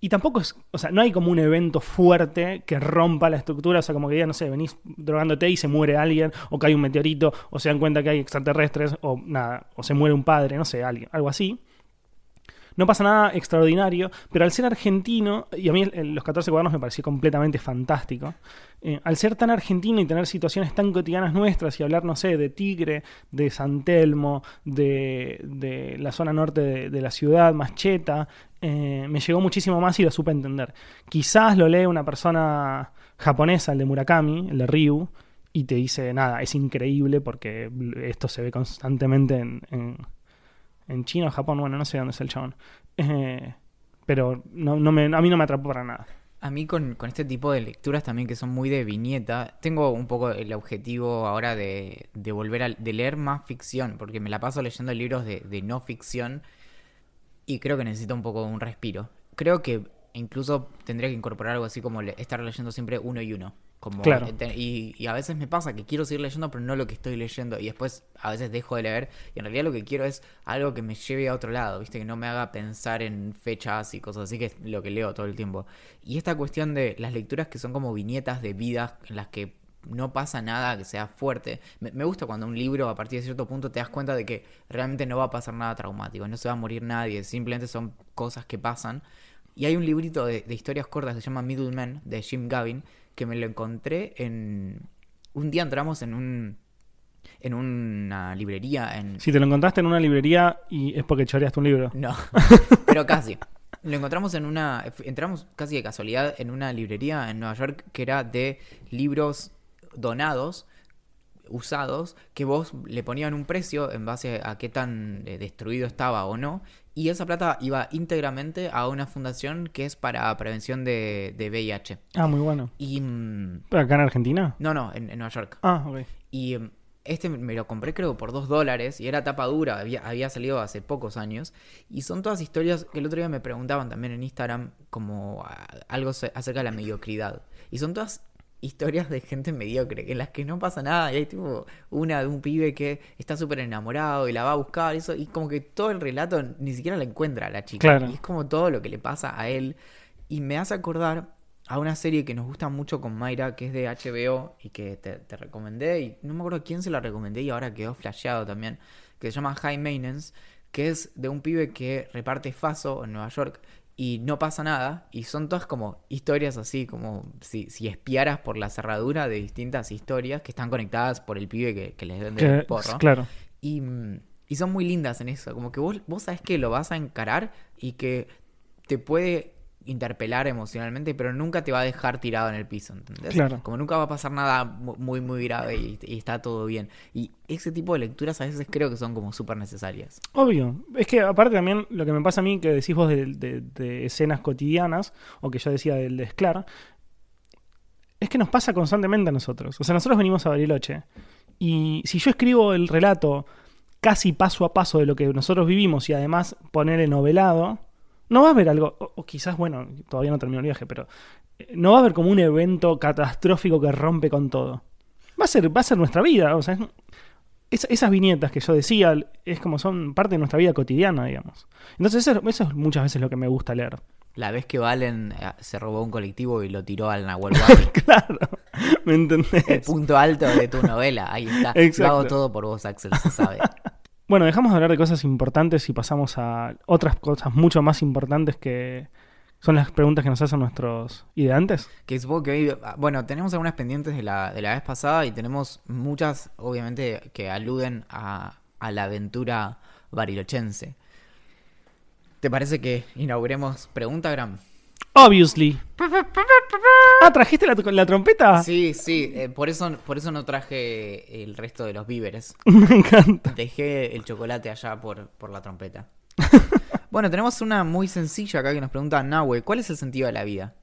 tampoco es, o sea, no hay como un evento fuerte que rompa la estructura, o sea, como que ya, no sé, venís drogándote y se muere alguien, o cae un meteorito, o se dan cuenta que hay extraterrestres, o nada, o se muere un padre, no sé, alguien, algo así. No pasa nada extraordinario, pero al ser argentino, y a mí los 14 cuadernos me pareció completamente fantástico, al ser tan argentino y tener situaciones tan cotidianas nuestras y hablar, no sé, de Tigre, de San Telmo, de la zona norte de la ciudad, Macheta, me llegó muchísimo más y lo supe entender. Quizás lo lee una persona japonesa, el de Murakami, el de Ryu, y te dice, nada, es increíble porque esto se ve constantemente en China o Japón, bueno, no sé dónde es el chabón. Pero a mí no me atrapó para nada. A mí con este tipo de lecturas también que son muy de viñeta, tengo un poco el objetivo ahora de volver de leer más ficción, porque me la paso leyendo libros de no ficción y creo que necesito un poco un respiro. Creo que incluso tendría que incorporar algo así como estar leyendo siempre uno y uno. Como, claro. Y a veces me pasa que quiero seguir leyendo, pero no lo que estoy leyendo. Y después a veces dejo de leer. Y en realidad lo que quiero es algo que me lleve a otro lado, ¿viste? Que no me haga pensar en fechas y cosas así, que es lo que leo todo el tiempo. Y esta cuestión de las lecturas que son como viñetas de vidas en las que no pasa nada que sea fuerte. Me gusta cuando un libro a partir de cierto punto te das cuenta de que realmente no va a pasar nada traumático, no se va a morir nadie, simplemente son cosas que pasan. Y hay un librito de historias cortas que se llama Middleman, de Jim Gavin, que me lo encontré un día entramos en una librería. Si te lo encontraste en una librería y es porque choreaste un libro. No, pero casi. Lo encontramos entramos casi de casualidad en una librería en Nueva York que era de libros donados, usados, que vos le ponían un precio en base a qué tan destruido estaba o no, y esa plata iba íntegramente a una fundación que es para prevención de VIH. Ah, muy bueno. Y, ¿pero acá en Argentina? No, en Nueva York. Ah, ok. Y este me lo compré creo por $2 y era tapa dura, había salido hace pocos años, y son todas historias que el otro día me preguntaban también en Instagram como algo acerca de la mediocridad, y son todas historias de gente mediocre, en las que no pasa nada, y hay tipo una de un pibe que está súper enamorado y la va a buscar, eso, y como que todo el relato ni siquiera la encuentra la chica, claro. Y es como todo lo que le pasa a él, y me hace acordar a una serie que nos gusta mucho con Mayra, que es de HBO, y que te recomendé, y no me acuerdo quién se la recomendé, y ahora quedó flasheado también, que se llama High Maintenance, que es de un pibe que reparte faso en Nueva York, y no pasa nada, y son todas como historias así, como si espiaras por la cerradura de distintas historias que están conectadas por el pibe que les vende el porro. Claro. Y son muy lindas en eso, como que vos sabés que lo vas a encarar y que te puede interpelar emocionalmente, pero nunca te va a dejar tirado en el piso, ¿entendés? Claro. Como nunca va a pasar nada muy, muy grave y está todo bien. Y ese tipo de lecturas a veces creo que son como súper necesarias. Obvio. Es que aparte también lo que me pasa a mí, que decís vos de escenas cotidianas, o que yo decía del de Esclar, es que nos pasa constantemente a nosotros. O sea, nosotros venimos a Bariloche y si yo escribo el relato casi paso a paso de lo que nosotros vivimos y además ponerle novelado, no va a haber algo, o quizás, bueno, todavía no terminó el viaje, pero no va a haber como un evento catastrófico que rompe con todo. Va a ser nuestra vida, o sea, esas viñetas que yo decía, es como son parte de nuestra vida cotidiana, digamos. Entonces eso es muchas veces lo que me gusta leer. La vez que Valen se robó un colectivo y lo tiró al Nahuel Huapi. Claro, ¿me entendés? El punto alto de tu novela, ahí está. Exacto. Lo hago todo por vos, Axel, se sabe. Bueno, dejamos de hablar de cosas importantes y pasamos a otras cosas mucho más importantes que son las preguntas que nos hacen nuestros ideantes. Que supongo que hoy, bueno, tenemos algunas pendientes de la vez pasada y tenemos muchas, obviamente, que aluden a la aventura barilochense. ¿Te parece que inauguremos Preguntagram? Obviously. Ah, ¿trajiste la trompeta? Sí, por eso no traje el resto de los víveres. Me encanta. Dejé el chocolate allá por la trompeta. Bueno, tenemos una muy sencilla acá que nos pregunta Nahue, ¿cuál es el sentido de la vida?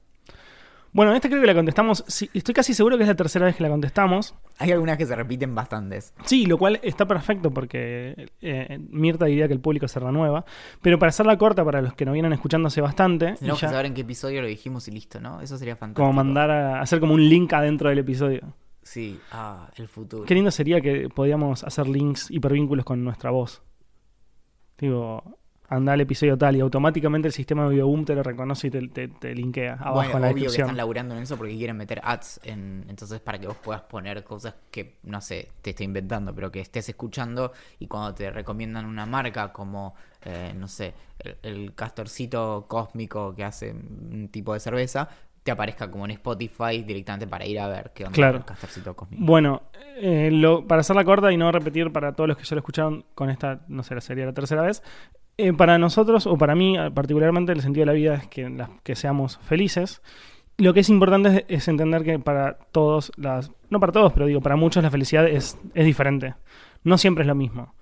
Bueno, esta creo que la contestamos, sí, estoy casi seguro que es la tercera vez que la contestamos. Hay algunas que se repiten bastantes. Sí, lo cual está perfecto porque Mirta diría que el público se renueva. Pero para hacerla corta, para los que no vienen escuchándose bastante... Tenemos que saber en qué episodio lo dijimos y listo, ¿no? Eso sería fantástico. Como mandar hacer como un link adentro del episodio. Sí, el futuro. Qué lindo sería que podíamos hacer links, hipervínculos con nuestra voz. Digo... Anda al episodio tal y automáticamente el sistema de BioBoom te lo reconoce y te linkea abajo, bueno, en la descripción. Obvio que están laburando en eso porque quieren meter ads. Entonces para que vos puedas poner cosas que, no sé, te estoy inventando, pero que estés escuchando y cuando te recomiendan una marca como, no sé, el castorcito cósmico que hace un tipo de cerveza, te aparezca como en Spotify directamente para ir a ver qué onda, claro, el castorcito cósmico. Bueno, para hacer la corta y no repetir para todos los que ya lo escucharon con esta, no sé, sería la tercera vez... Para nosotros, o para mí particularmente, el sentido de la vida es que seamos felices Lo que es importante es entender que para todos las... No para todos, pero digo, para muchos la felicidad es diferente. No siempre es lo mismo.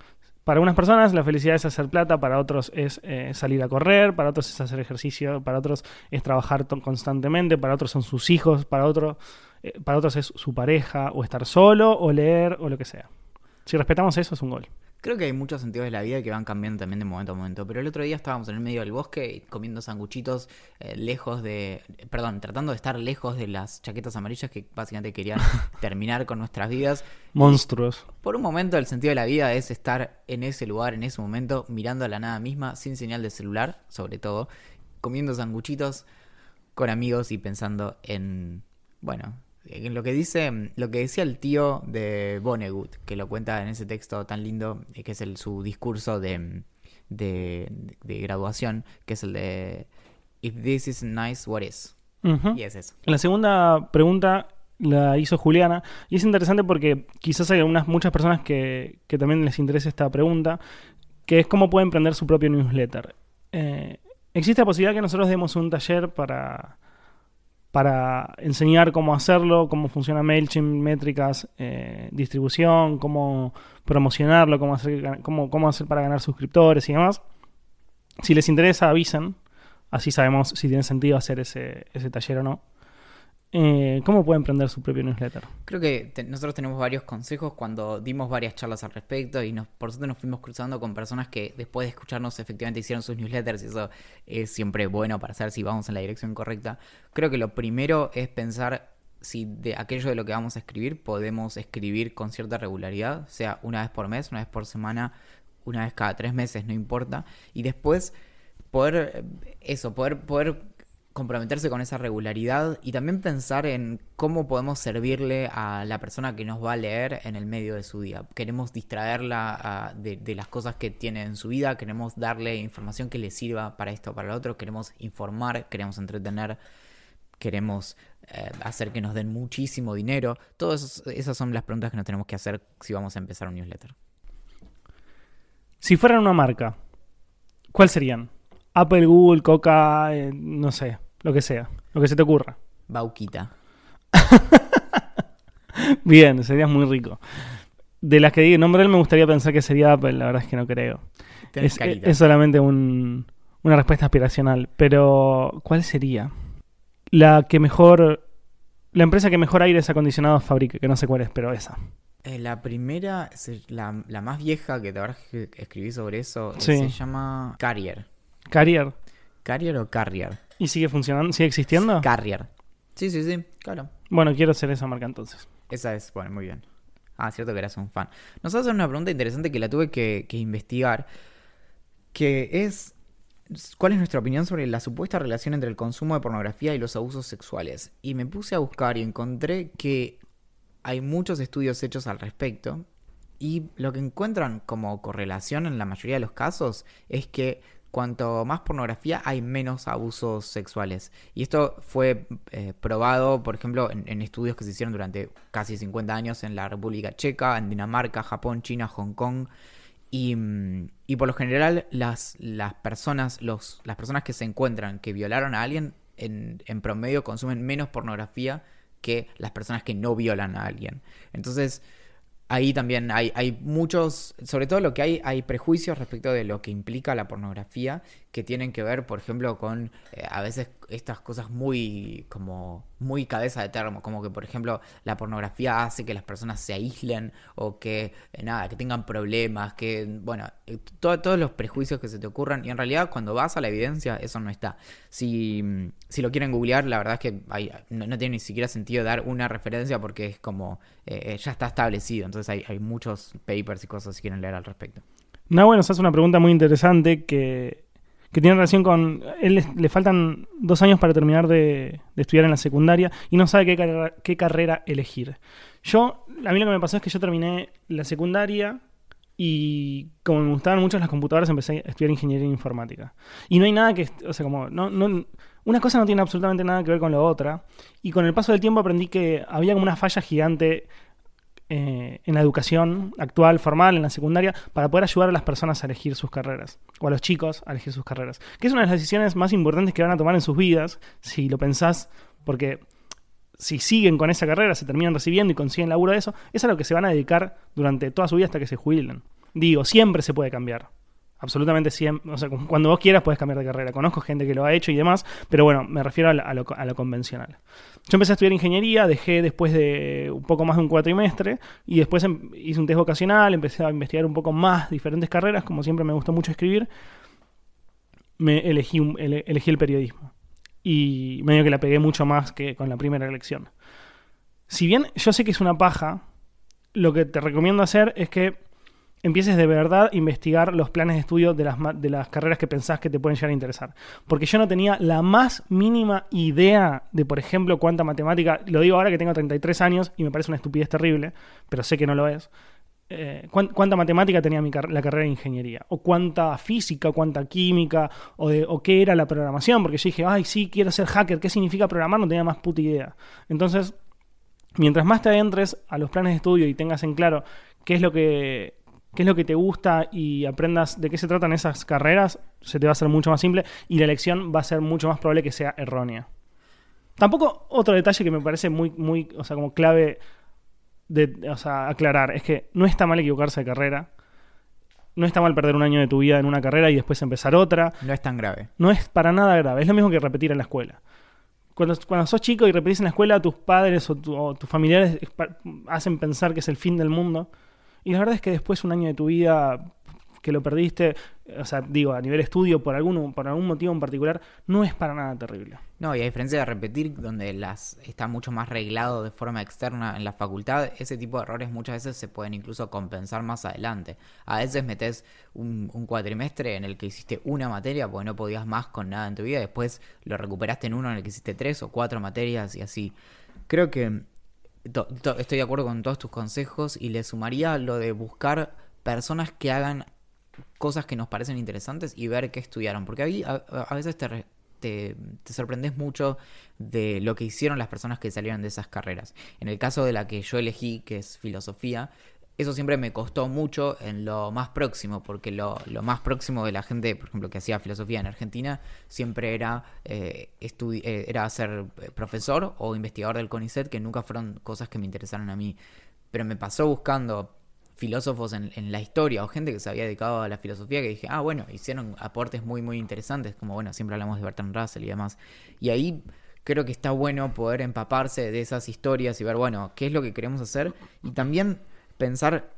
Para unas personas la felicidad es hacer plata, para otros es salir a correr, para otros es hacer ejercicio, para otros es trabajar constantemente, para otros son sus hijos, para otros es su pareja, o estar solo, o leer, o lo que sea. Si respetamos eso, es un gol. Creo que hay muchos sentidos de la vida que van cambiando también de momento a momento, pero el otro día estábamos en el medio del bosque comiendo sanguchitos tratando de estar lejos de las chaquetas amarillas que básicamente querían terminar con nuestras vidas. Monstruos. Y por un momento el sentido de la vida es estar en ese lugar, en ese momento, mirando a la nada misma, sin señal de celular, sobre todo, comiendo sanguchitos con amigos y pensando en... bueno... en lo que decía el tío de Vonnegut, que lo cuenta en ese texto tan lindo, que es su discurso de graduación, que es el de "If this is nice, what is?" Uh-huh. Y es eso. La segunda pregunta la hizo Juliana, y es interesante porque quizás hay muchas personas que también les interesa esta pregunta, que es cómo pueden emprender su propio newsletter. Existe la posibilidad que nosotros demos un taller para enseñar cómo hacerlo, cómo funciona MailChimp, métricas, distribución, cómo promocionarlo, cómo hacer para ganar suscriptores y demás. Si les interesa, avisen. Así sabemos si tiene sentido hacer ese taller o no. ¿Cómo pueden emprender su propio newsletter? Creo que nosotros tenemos varios consejos cuando dimos varias charlas al respecto y por suerte nos fuimos cruzando con personas que después de escucharnos efectivamente hicieron sus newsletters, y eso es siempre bueno para saber si vamos en la dirección correcta. Creo que lo primero es pensar si de aquello de lo que vamos a escribir podemos escribir con cierta regularidad, sea una vez por mes, una vez por semana, una vez cada 3 meses, no importa. Y después poder comprometerse con esa regularidad y también pensar en cómo podemos servirle a la persona que nos va a leer en el medio de su día. Queremos distraerla de las cosas que tiene en su vida, queremos darle información que le sirva para esto o para lo otro, queremos informar, queremos entretener, queremos hacer que nos den muchísimo dinero. Todas esas son las preguntas que nos tenemos que hacer si vamos a empezar un newsletter. Si fueran una marca, ¿cuál serían? Apple, Google, Coca, no sé, lo que sea, lo que se te ocurra. Bauquita. Bien, serías muy rico. De las que diga nombre, me gustaría pensar que sería Apple, la verdad es que no creo. Es solamente una respuesta aspiracional, pero ¿cuál sería? La empresa que mejor aires acondicionados fabrica, que no sé cuál es, pero esa. La primera, la más vieja, que te habrás que escribí sobre eso, sí. Se llama Carrier. ¿Carrier? ¿Carrier o Carrier? ¿Y sigue funcionando? ¿Sigue existiendo? Carrier. Sí, claro. Bueno, quiero hacer esa marca entonces. Esa es, bueno, muy bien. Ah, cierto que eras un fan. Nos haces una pregunta interesante que la tuve que investigar, que es... ¿cuál es nuestra opinión sobre la supuesta relación entre el consumo de pornografía y los abusos sexuales? Y me puse a buscar y encontré que hay muchos estudios hechos al respecto, y lo que encuentran como correlación en la mayoría de los casos es que cuanto más pornografía, hay menos abusos sexuales. Y esto fue probado, por ejemplo, en estudios que se hicieron durante casi 50 años en la República Checa, en Dinamarca, Japón, China, Hong Kong. Y por lo general, las personas que se encuentran que violaron a alguien, en promedio consumen menos pornografía que las personas que no violan a alguien. Entonces... ahí también hay muchos, sobre todo lo que hay prejuicios respecto de lo que implica la pornografía, que tienen que ver, por ejemplo, con a veces estas cosas muy cabeza de termo, como que, por ejemplo, la pornografía hace que las personas se aíslen o que, que tengan problemas, que, bueno, todos los prejuicios que se te ocurran. Y en realidad, cuando vas a la evidencia, eso no está. Si lo quieren googlear, la verdad es que no tiene ni siquiera sentido dar una referencia porque es como, ya está establecido. Entonces hay muchos papers y cosas si quieren leer al respecto. Nahuel nos hace una pregunta muy interesante que tiene relación con... él le faltan 2 años para terminar de estudiar en la secundaria y no sabe qué carrera elegir. A mí lo que me pasó es que yo terminé la secundaria y como me gustaban mucho las computadoras empecé a estudiar ingeniería informática. Y no hay nada que... o sea, como... no, una cosa no tiene absolutamente nada que ver con la otra. Y con el paso del tiempo aprendí que había como una falla gigante... en la educación actual, formal, en la secundaria, para poder ayudar a las personas a elegir sus carreras, o a los chicos a elegir sus carreras, que es una de las decisiones más importantes que van a tomar en sus vidas, si lo pensás Porque si siguen con esa carrera, se terminan recibiendo y consiguen laburo de eso, es a lo que se van a dedicar durante toda su vida hasta que se jubilen. Digo, siempre se puede cambiar. Absolutamente siempre. O sea, cuando vos quieras podés cambiar de carrera. Conozco gente que lo ha hecho y demás, pero bueno, me refiero a lo convencional. Yo empecé a estudiar ingeniería, dejé después de un poco más de un cuatrimestre y después hice un test vocacional, empecé a investigar un poco más diferentes carreras. Como siempre me gustó mucho escribir, elegí el periodismo. Y medio que la pegué mucho más que con la primera elección. Si bien yo sé que es una paja, lo que te recomiendo hacer es que empieces de verdad a investigar los planes de estudio de las carreras que pensás que te pueden llegar a interesar. Porque yo no tenía la más mínima idea de, por ejemplo, cuánta matemática... Lo digo ahora que tengo 33 años y me parece una estupidez terrible, pero sé que no lo es. ¿Cuánta matemática tenía la carrera de ingeniería? ¿O cuánta física, cuánta química? ¿O qué era la programación? Porque yo dije, ay, sí, quiero ser hacker. ¿Qué significa programar? No tenía más puta idea. Entonces, mientras más te adentres a los planes de estudio y tengas en claro qué es lo que te gusta y aprendas de qué se tratan esas carreras, se te va a hacer mucho más simple y la elección va a ser mucho más probable que sea errónea. Tampoco, otro detalle que me parece muy, muy, o sea, como clave de, o sea, aclarar, es que no está mal equivocarse de carrera, no está mal perder un año de tu vida en una carrera y después empezar otra. No es tan grave. No es para nada grave, es lo mismo que repetir en la escuela. Cuando sos chico y repetís en la escuela, tus padres o tus familiares hacen pensar que es el fin del mundo. Y la verdad es que después un año de tu vida que lo perdiste, o sea, digo, a nivel estudio, por algún motivo en particular, no es para nada terrible. No, y a diferencia de repetir, donde está mucho más reglado de forma externa en la facultad, ese tipo de errores muchas veces se pueden incluso compensar más adelante. A veces metés un cuatrimestre en el que hiciste una materia porque no podías más con nada en tu vida, después lo recuperaste en uno en el que hiciste 3 o 4 materias y así. Creo que estoy de acuerdo con todos tus consejos y le sumaría lo de buscar personas que hagan cosas que nos parecen interesantes y ver qué estudiaron, porque ahí a veces te sorprendes mucho de lo que hicieron las personas que salieron de esas carreras. En el caso de la que yo elegí, que es filosofía, eso siempre me costó mucho en lo más próximo, porque lo más próximo de la gente, por ejemplo, que hacía filosofía en Argentina, siempre era ser profesor o investigador del CONICET, que nunca fueron cosas que me interesaron a mí. Pero me pasó buscando filósofos en la historia o gente que se había dedicado a la filosofía, que dije, ah, bueno, hicieron aportes muy, muy interesantes, como, bueno, siempre hablamos de Bertrand Russell y demás. Y ahí creo que está bueno poder empaparse de esas historias y ver, bueno, qué es lo que queremos hacer. Y también pensar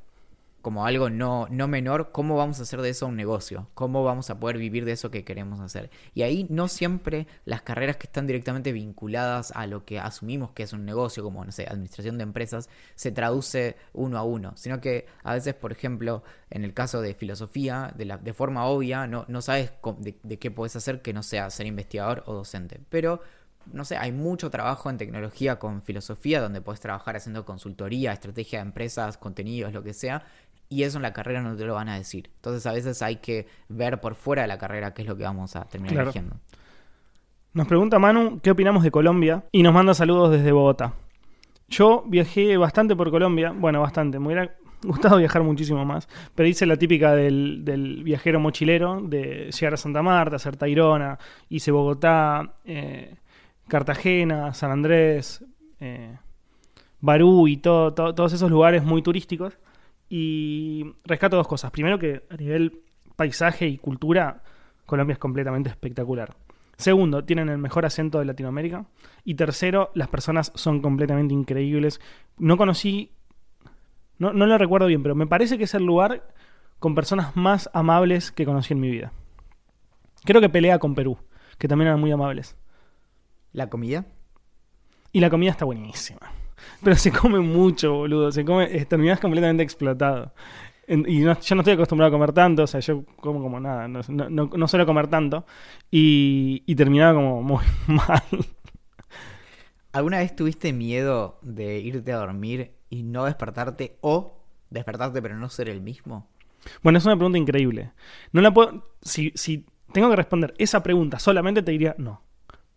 como algo no menor, cómo vamos a hacer de eso un negocio, cómo vamos a poder vivir de eso que queremos hacer. Y ahí no siempre las carreras que están directamente vinculadas a lo que asumimos que es un negocio, como, no sé, administración de empresas, se traduce uno a uno, sino que a veces, por ejemplo, en el caso de filosofía, de forma obvia, no sabes de qué podés hacer que no sea ser investigador o docente. Pero no sé, hay mucho trabajo en tecnología con filosofía, donde podés trabajar haciendo consultoría, estrategia de empresas, contenidos, lo que sea, y eso en la carrera no te lo van a decir. Entonces a veces hay que ver por fuera de la carrera qué es lo que vamos a terminar eligiendo. Nos pregunta Manu, ¿qué opinamos de Colombia? Y nos manda saludos desde Bogotá. Yo viajé bastante por Colombia, bueno, bastante, me hubiera gustado viajar muchísimo más, pero hice la típica del viajero mochilero, de llegar a Santa Marta, hacer Tayrona, hice Bogotá, Cartagena, San Andrés, Barú y todos esos lugares muy turísticos. Y rescato dos cosas. Primero, que a nivel paisaje y cultura, Colombia es completamente espectacular. Segundo, tienen el mejor acento de Latinoamérica. Y tercero, las personas son completamente increíbles. No conocí, no lo recuerdo bien, pero me parece que es el lugar con personas más amables que conocí en mi vida. Creo que pelea con Perú, que también eran muy amables. ¿La comida? Y la comida está buenísima. Pero se come mucho, boludo. Terminás completamente explotado. Y yo no estoy acostumbrado a comer tanto. O sea, yo como nada. No suelo comer tanto. Y terminaba como muy mal. ¿Alguna vez tuviste miedo de irte a dormir y no despertarte? ¿O despertarte pero no ser el mismo? Bueno, es una pregunta increíble. No la puedo... Si tengo que responder esa pregunta solamente, te diría no.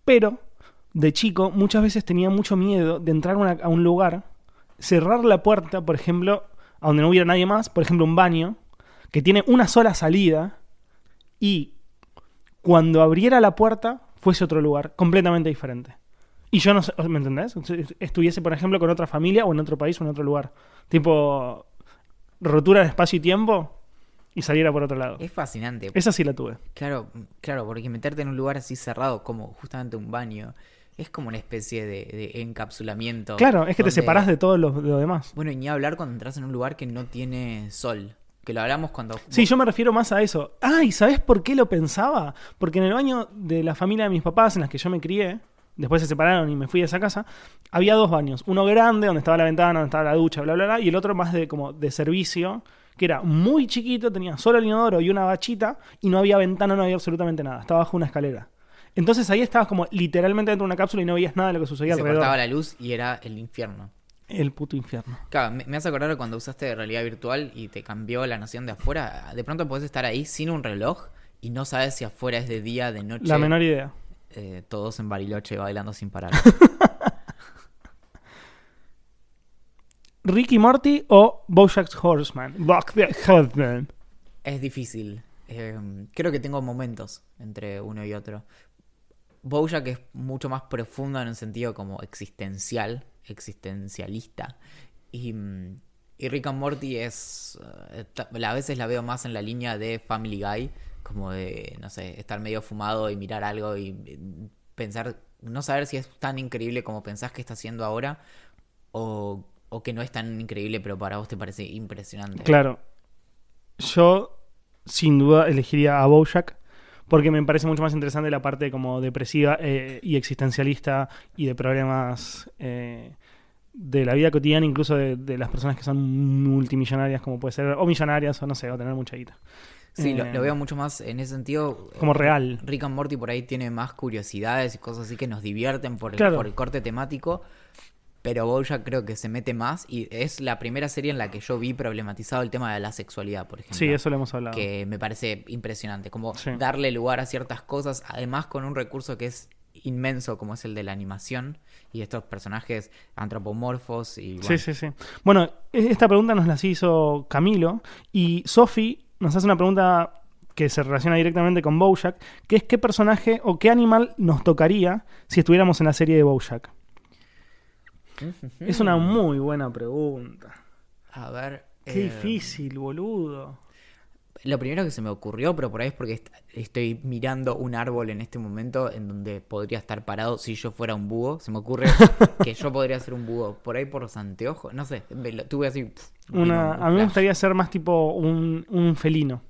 Pero... de chico, muchas veces tenía mucho miedo de entrar a un lugar, cerrar la puerta, por ejemplo, a donde no hubiera nadie más, por ejemplo, un baño, que tiene una sola salida, y cuando abriera la puerta, fuese otro lugar, completamente diferente. Y yo no sé, ¿me entendés? Estuviese, por ejemplo, con otra familia o en otro país o en otro lugar. Tipo, rotura de espacio y tiempo y saliera por otro lado. Es fascinante. Esa sí la tuve. Claro, claro, porque meterte en un lugar así cerrado, como justamente un baño, es como una especie de encapsulamiento. Claro, es que donde te separás de todo lo demás. Bueno, y ni hablar cuando entras en un lugar que no tiene sol. Que lo hablamos cuando... Sí, yo me refiero más a eso. Ah, ¿y sabés por qué lo pensaba? Porque en el baño de la familia de mis papás, en las que yo me crié, después se separaron y me fui a esa casa, había dos baños. Uno grande, donde estaba la ventana, donde estaba la ducha, bla, bla, bla. Y el otro más de como de servicio, que era muy chiquito, tenía solo el inodoro y una bachita, y no había ventana, no había absolutamente nada. Estaba bajo una escalera. Entonces ahí estabas como literalmente dentro de una cápsula y no veías nada de lo que sucedía alrededor. Se cortaba la luz y era el infierno. El puto infierno. Claro, me hace acordar cuando usaste de realidad virtual y te cambió la noción de afuera. De pronto podés estar ahí sin un reloj y no sabes si afuera es de día, de noche. La menor idea. Todos en Bariloche bailando sin parar. ¿Rick y Morty o Bojack Horseman? Es difícil. Creo que tengo momentos entre uno y otro. Bojack es mucho más profundo en un sentido como existencial, existencialista. Y Rick and Morty es... a veces la veo más en la línea de Family Guy, como de, no sé, estar medio fumado y mirar algo y pensar, no saber si es tan increíble como pensás que está haciendo ahora o que no es tan increíble, pero para vos te parece impresionante. Claro. Yo, sin duda, elegiría a Bojack porque me parece mucho más interesante la parte como depresiva y existencialista y de problemas de la vida cotidiana, incluso de las personas que son multimillonarias, como puede ser, o millonarias, o no sé, o tener mucha guita. Sí, lo veo mucho más en ese sentido. Como real. Rick and Morty por ahí tiene más curiosidades y cosas así que nos divierten por el corte temático. Pero Bojack creo que se mete más. Y es la primera serie en la que yo vi problematizado el tema de la sexualidad, por ejemplo. Sí, eso lo hemos hablado. Que me parece impresionante. Como sí, darle lugar a ciertas cosas. Además con un recurso que es inmenso, como es el de la animación. Y estos personajes antropomorfos. Y, bueno. Sí, sí, sí. Bueno, esta pregunta nos la hizo Camilo. Y Sofi nos hace una pregunta que se relaciona directamente con Bojack, que es qué personaje o qué animal nos tocaría si estuviéramos en la serie de Bojack. Es una muy buena pregunta. A ver... Qué difícil, boludo. Lo primero que se me ocurrió, pero por ahí es porque estoy mirando un árbol en este momento en donde podría estar parado si yo fuera un búho. Se me ocurre que yo podría ser un búho. Por ahí por los anteojos, no sé. Tuve así... A mí me gustaría ser más tipo un felino.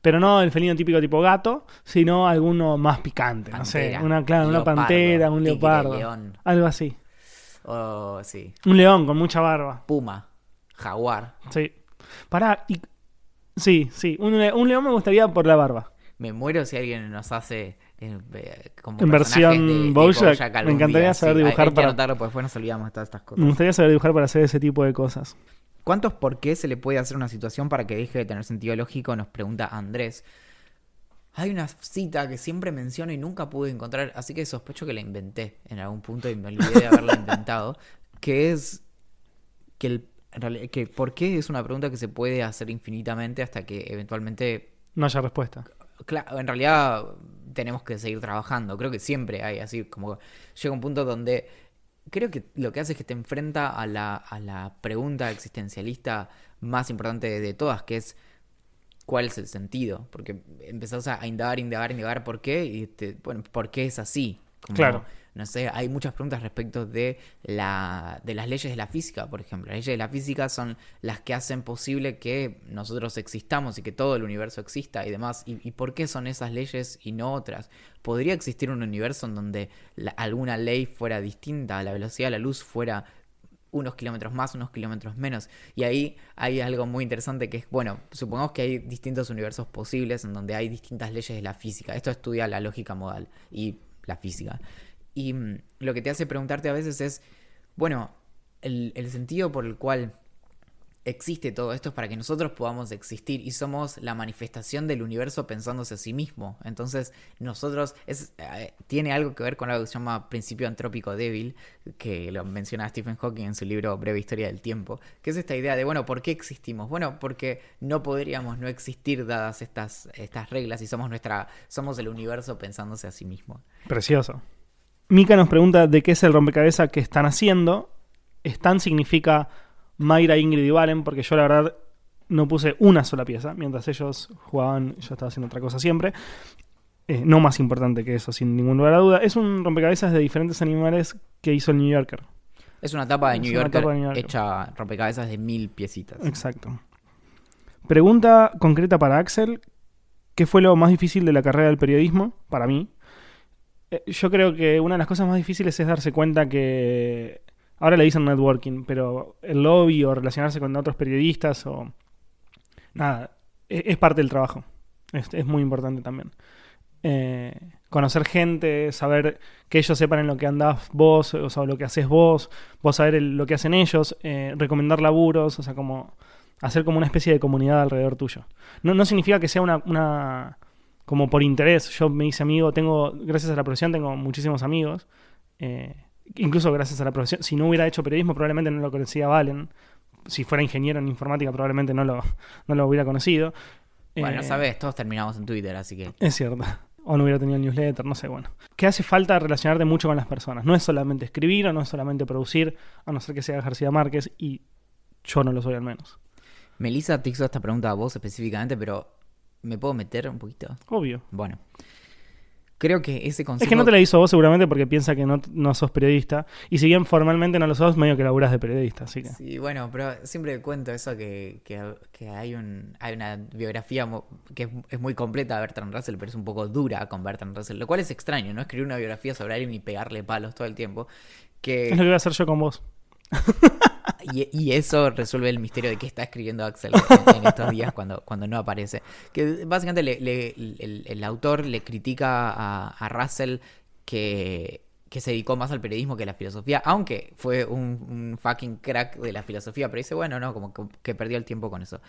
Pero no el felino típico tipo gato, sino alguno más picante. Pantera, no sé, una pantera, un leopardo. Tigre, león. Algo así. Oh, sí. Un león con mucha barba. Puma. Jaguar. Sí. Pará. Sí. Un león me gustaría por la barba. Me muero si alguien nos hace... En versión Bojack. Me encantaría saber dibujar para... anotarlo, porque después nos olvidamos de todas estas cosas. Me gustaría saber dibujar para hacer ese tipo de cosas. ¿Cuántos por qué se le puede hacer una situación para que deje de tener sentido lógico? Nos pregunta Andrés. Hay una cita que siempre menciono y nunca pude encontrar, así que sospecho que la inventé en algún punto y me olvidé de haberla inventado, que es que por qué es una pregunta que se puede hacer infinitamente hasta que eventualmente... no haya respuesta. Claro, en realidad tenemos que seguir trabajando. Creo que siempre hay así, como llega un punto donde... Creo que lo que hace es que te enfrenta a la pregunta existencialista más importante de todas, que es ¿cuál es el sentido? Porque empezás a indagar por qué, y bueno, ¿por qué es así? Como, claro. No sé, hay muchas preguntas respecto de las leyes de la física, por ejemplo. Las leyes de la física son las que hacen posible que nosotros existamos y que todo el universo exista y demás. ¿Y por qué son esas leyes y no otras? ¿Podría existir un universo en donde alguna ley fuera distinta, la velocidad de la luz fuera unos kilómetros más, unos kilómetros menos? Y ahí hay algo muy interesante que es, bueno, supongamos que hay distintos universos posibles en donde hay distintas leyes de la física. Esto estudia la lógica modal y la física. Y lo que te hace preguntarte a veces es, bueno, el sentido por el cual existe todo esto es para que nosotros podamos existir y somos la manifestación del universo pensándose a sí mismo. Entonces, nosotros tiene algo que ver con algo que se llama principio antrópico débil, que lo menciona Stephen Hawking en su libro Breve Historia del Tiempo, que es esta idea de, bueno, ¿por qué existimos? Bueno, porque no podríamos no existir dadas estas reglas y somos el universo pensándose a sí mismo. Precioso. Mika nos pregunta de qué es el rompecabezas que están haciendo. Stan significa Mayra, Ingrid y Valen, porque yo la verdad no puse una sola pieza. Mientras ellos jugaban, yo estaba haciendo otra cosa siempre. No más importante que eso, sin ningún lugar a duda. Es un rompecabezas de diferentes animales que hizo el New Yorker. Es una tapa de New Yorker hecha rompecabezas de 1000 piecitas. Exacto. Pregunta concreta para Axel. ¿Qué fue lo más difícil de la carrera del periodismo? Para mí. Yo creo que una de las cosas más difíciles es darse cuenta que... Ahora le dicen networking, pero el lobby o relacionarse con otros periodistas o... Nada, es parte del trabajo. Es muy importante también. Conocer gente, saber que ellos sepan en lo que andás vos, o sea, lo que haces vos, vos saber lo que hacen ellos, recomendar laburos, o sea, como hacer como una especie de comunidad alrededor tuyo. No significa que sea una como por interés. Yo me hice amigo, gracias a la profesión tengo muchísimos amigos, incluso gracias a la profesión. Si no hubiera hecho periodismo probablemente no lo conocía Valen. Si fuera ingeniero en informática probablemente no lo hubiera conocido. Bueno, no sabes, todos terminamos en Twitter, así que... Es cierto. O no hubiera tenido el newsletter, no sé, bueno. Que hace falta relacionarte mucho con las personas. No es solamente escribir o no es solamente producir, a no ser que sea García Márquez, y yo no lo soy al menos. Melissa, te hizo esta pregunta a vos específicamente, pero ¿me puedo meter un poquito? Obvio. Bueno. Creo que ese consejo... Es que no te la hizo vos seguramente porque piensa que no sos periodista. Y si bien formalmente no lo sos, medio que laburás de periodista, así que... Sí, bueno, pero siempre cuento eso que hay una biografía que es muy completa de Bertrand Russell, pero es un poco dura con Bertrand Russell. Lo cual es extraño, ¿no? Escribir una biografía sobre alguien y pegarle palos todo el tiempo. Es lo que voy a hacer yo con vos. Y eso resuelve el misterio de qué está escribiendo Axel en estos días cuando no aparece. Que básicamente el autor le critica a Russell que se dedicó más al periodismo que a la filosofía, aunque fue un fucking crack de la filosofía, pero dice, bueno, no, como que perdió el tiempo con eso.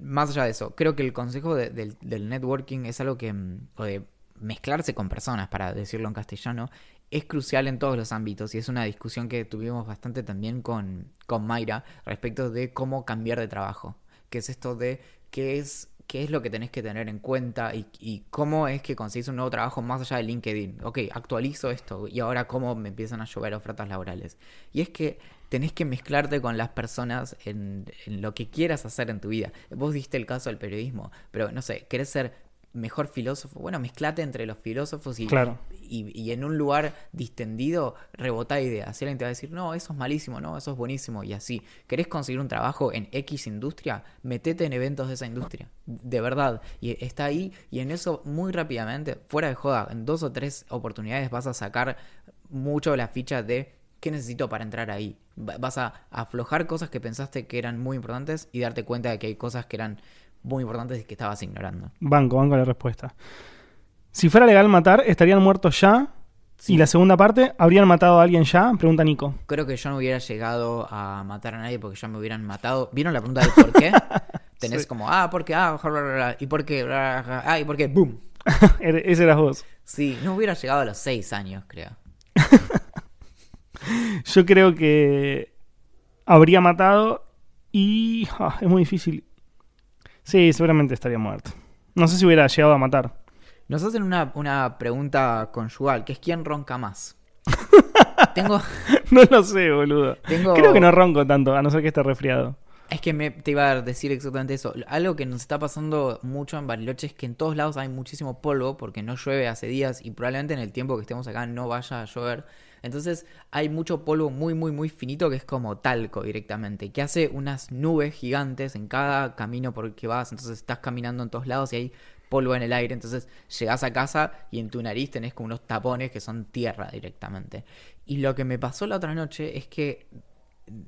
Más allá de eso, creo que el consejo del networking es algo que... o de mezclarse con personas, para decirlo en castellano, es crucial en todos los ámbitos, y es una discusión que tuvimos bastante también con Mayra respecto de cómo cambiar de trabajo, que es esto de qué es lo que tenés que tener en cuenta y cómo es que conseguís un nuevo trabajo más allá de LinkedIn. Ok, actualizo esto y ahora cómo me empiezan a llover ofertas laborales. Y es que tenés que mezclarte con las personas en lo que quieras hacer en tu vida. Vos diste el caso del periodismo, pero no sé, querés ser mejor filósofo, bueno, mezclate entre los filósofos claro. y en un lugar distendido rebotá ideas, y alguien te va a decir, no, eso es malísimo, no, eso es buenísimo, y así. ¿Querés conseguir un trabajo en X industria? Metete en eventos de esa industria, de verdad, y está ahí, y en eso muy rápidamente, fuera de joda, en 2 o 3 oportunidades vas a sacar mucho la ficha de qué necesito para entrar ahí. Vas a aflojar cosas que pensaste que eran muy importantes y darte cuenta de que hay cosas que eran muy importantes que estabas ignorando. Banco la respuesta. Si fuera legal matar, estarían muertos ya. Sí. Y la segunda parte, ¿habrían matado a alguien ya? Pregunta Nico. Creo que yo no hubiera llegado a matar a nadie porque ya me hubieran matado. ¿Vieron la pregunta del por qué? Tenés sí. Como, porque, y por qué, y por qué, boom. Ese eras vos. Sí, no hubiera llegado a los 6 años, creo. Yo creo que habría matado y... es muy difícil. Sí, seguramente estaría muerto. No sé si hubiera llegado a matar. Nos hacen una pregunta conyugal, que es ¿quién ronca más? No lo sé, boludo. Creo que no ronco tanto, a no ser que esté resfriado. Es que te iba a decir exactamente eso. Algo que nos está pasando mucho en Bariloche es que en todos lados hay muchísimo polvo porque no llueve hace días y probablemente en el tiempo que estemos acá no vaya a llover. Entonces hay mucho polvo muy, muy, muy finito que es como talco directamente, que hace unas nubes gigantes en cada camino por el que vas. Entonces estás caminando en todos lados y hay polvo en el aire. Entonces llegás a casa y en tu nariz tenés como unos tapones que son tierra directamente. Y lo que me pasó la otra noche es que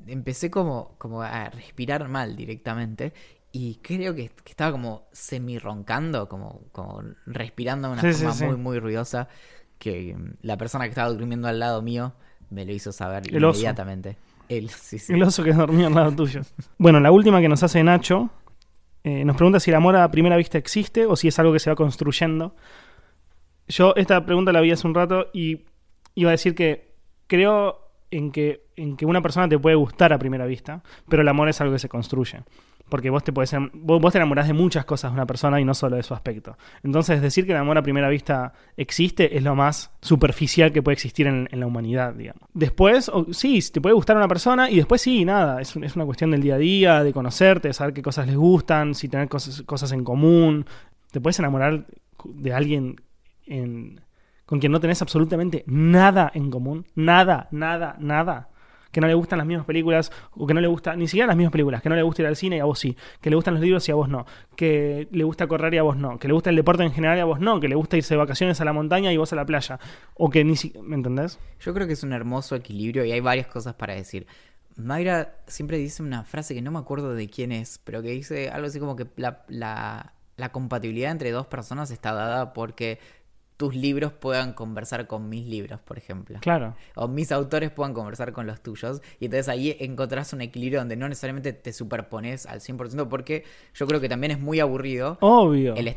empecé como a respirar mal directamente. Y creo que estaba como semi-roncando, como respirando de una forma muy, muy ruidosa. Que la persona que estaba durmiendo al lado mío me lo hizo saber inmediatamente. El oso que dormía al lado tuyo. Bueno, la última que nos hace Nacho. Nos pregunta si el amor a primera vista existe o si es algo que se va construyendo. Yo esta pregunta la vi hace un rato y iba a decir que creo en que una persona te puede gustar a primera vista, pero el amor es algo que se construye. Porque vos te enamorás de muchas cosas de una persona y no solo de su aspecto. Entonces, decir que el amor a primera vista existe es lo más superficial que puede existir en la humanidad, digamos. Después, sí, te puede gustar una persona y después sí, nada. Es una cuestión del día a día, de conocerte, de saber qué cosas les gustan, si tener cosas en común. Te puedes enamorar de alguien con quien no tenés absolutamente nada en común. Nada, nada, nada. Que no le gustan las mismas películas, o que no le gusta, ni siquiera las mismas películas, que no le gusta ir al cine y a vos sí, que le gustan los libros y a vos no, que le gusta correr y a vos no, que le gusta el deporte en general y a vos no, que le gusta irse de vacaciones a la montaña y vos a la playa, o que ni siquiera, ¿me entendés? Yo creo que es un hermoso equilibrio y hay varias cosas para decir. Mayra siempre dice una frase que no me acuerdo de quién es, pero que dice algo así como que la compatibilidad entre dos personas está dada porque tus libros puedan conversar con mis libros, por ejemplo. Claro. O mis autores puedan conversar con los tuyos. Y entonces ahí encontrás un equilibrio donde no necesariamente te superpones al 100%, porque yo creo que también es muy aburrido. Obvio. El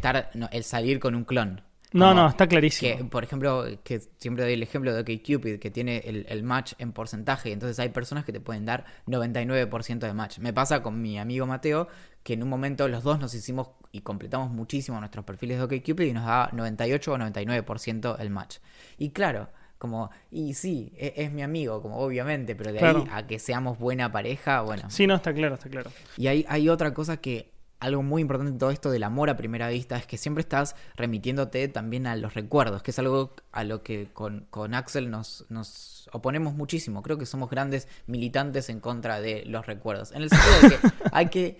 salir con un clon. No, está clarísimo. Que, por ejemplo, que siempre doy el ejemplo de OkCupid, que tiene el match en porcentaje. Entonces hay personas que te pueden dar 99% de match. Me pasa con mi amigo Mateo, que en un momento los dos nos hicimos y completamos muchísimo nuestros perfiles de OkCupid y nos da 98 o 99% el match. Y claro, como, y sí, es mi amigo, como obviamente, pero de claro, ahí a que seamos buena pareja, bueno. Sí, no, está claro. Y hay otra cosa que... Algo muy importante en todo esto del amor a primera vista es que siempre estás remitiéndote también a los recuerdos, que es algo a lo que con Axel nos oponemos muchísimo. Creo que somos grandes militantes en contra de los recuerdos. En el sentido de que hay que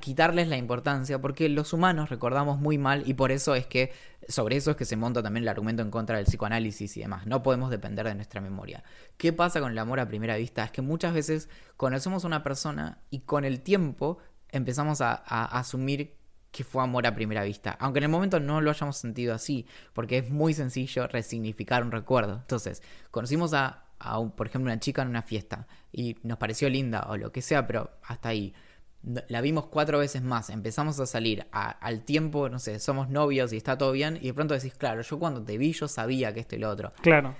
quitarles la importancia, porque los humanos recordamos muy mal y por eso es que, sobre eso es que se monta también el argumento en contra del psicoanálisis y demás. No podemos depender de nuestra memoria. ¿Qué pasa con el amor a primera vista? Es que muchas veces conocemos a una persona y con el tiempo empezamos a asumir que fue amor a primera vista, aunque en el momento no lo hayamos sentido así, porque es muy sencillo resignificar un recuerdo. Entonces, conocimos por ejemplo, una chica en una fiesta y nos pareció linda o lo que sea, pero hasta ahí. La vimos 4 veces más, empezamos a salir, al tiempo, no sé, somos novios y está todo bien, y de pronto decís, claro, yo cuando te vi yo sabía que esto y lo otro. Claro.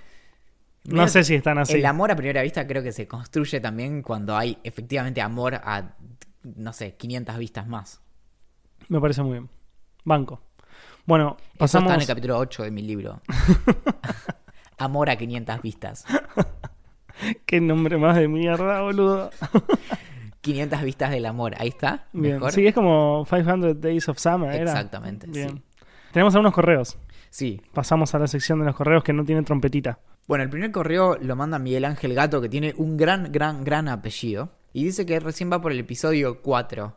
No sé si están así. El amor a primera vista creo que se construye también cuando hay efectivamente amor a... no sé, 500 vistas más. Me parece muy bien. Banco. Bueno, pasamos... Eso está en el capítulo 8 de mi libro. Amor a 500 vistas. Qué nombre más de mierda, boludo. 500 vistas del amor. Ahí está. Bien. Mejor. Sí, es como 500 Days of Summer, ¿era? Exactamente, bien. Sí. Tenemos algunos correos. Sí. Pasamos a la sección de los correos que no tiene trompetita. Bueno, el primer correo lo manda Miguel Ángel Gato, que tiene un gran apellido. Y dice que recién va por el episodio 4.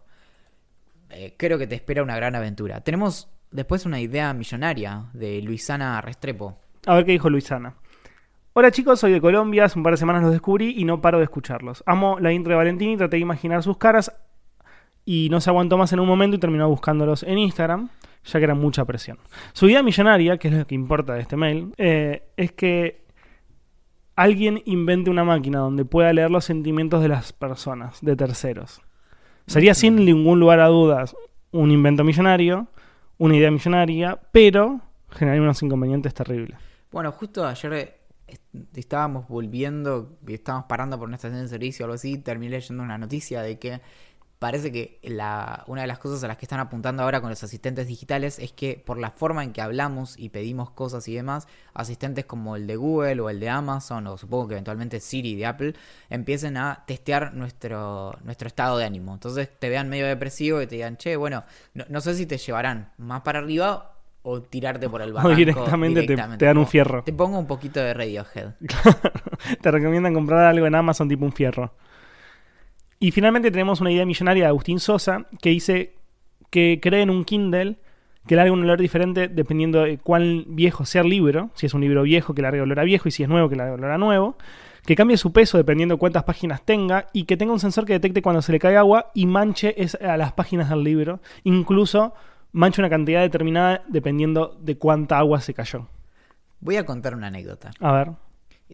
Creo que te espera una gran aventura. Tenemos después una idea millonaria de Luisana Restrepo. A ver qué dijo Luisana. Hola chicos, soy de Colombia. Hace un par de semanas los descubrí y no paro de escucharlos. Amo la intro de Valentín y traté de imaginar sus caras. Y no se aguantó más en un momento y terminó buscándolos en Instagram, ya que era mucha presión. Su idea millonaria, que es lo que importa de este mail, es que... alguien invente una máquina donde pueda leer los sentimientos de las personas, de terceros. Sería sin ningún lugar a dudas un invento millonario, una idea millonaria, pero generaría unos inconvenientes terribles. Bueno, justo ayer estábamos volviendo, estábamos parando por una estación de servicio o algo así, terminé leyendo una noticia de que parece que una de las cosas a las que están apuntando ahora con los asistentes digitales es que por la forma en que hablamos y pedimos cosas y demás, asistentes como el de Google o el de Amazon o supongo que eventualmente Siri de Apple empiecen a testear nuestro estado de ánimo. Entonces te vean medio depresivo y te digan, che, bueno, no sé si te llevarán más para arriba o tirarte por el barranco. O directamente. Te dan un fierro. Te pongo un poquito de Radiohead. Te recomiendan comprar algo en Amazon tipo un fierro. Y finalmente tenemos una idea millonaria de Agustín Sosa que dice que cree en un Kindle que larga un olor diferente dependiendo de cuán viejo sea el libro. Si es un libro viejo, que largue olor a viejo, y si es nuevo, que largue olor a nuevo. Que cambie su peso dependiendo cuántas páginas tenga y que tenga un sensor que detecte cuando se le cae agua y manche a las páginas del libro. Incluso manche una cantidad determinada dependiendo de cuánta agua se cayó. Voy a contar una anécdota. A ver.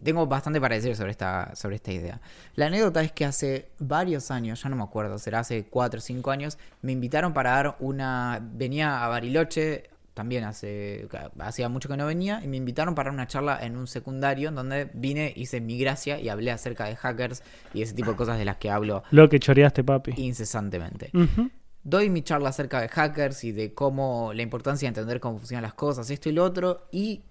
Tengo bastante para decir sobre esta idea. La anécdota es que hace varios años, ya no me acuerdo, será hace 4 o 5 años, me invitaron para dar una... Venía a Bariloche, también hacía mucho que no venía, y me invitaron para una charla en un secundario, en donde vine, hice mi gracia y hablé acerca de hackers y ese tipo de cosas de las que hablo. Lo que choreaste, papi. Incesantemente. Uh-huh. doy mi charla acerca de hackers y de cómo la importancia de entender cómo funcionan las cosas, esto y lo otro, y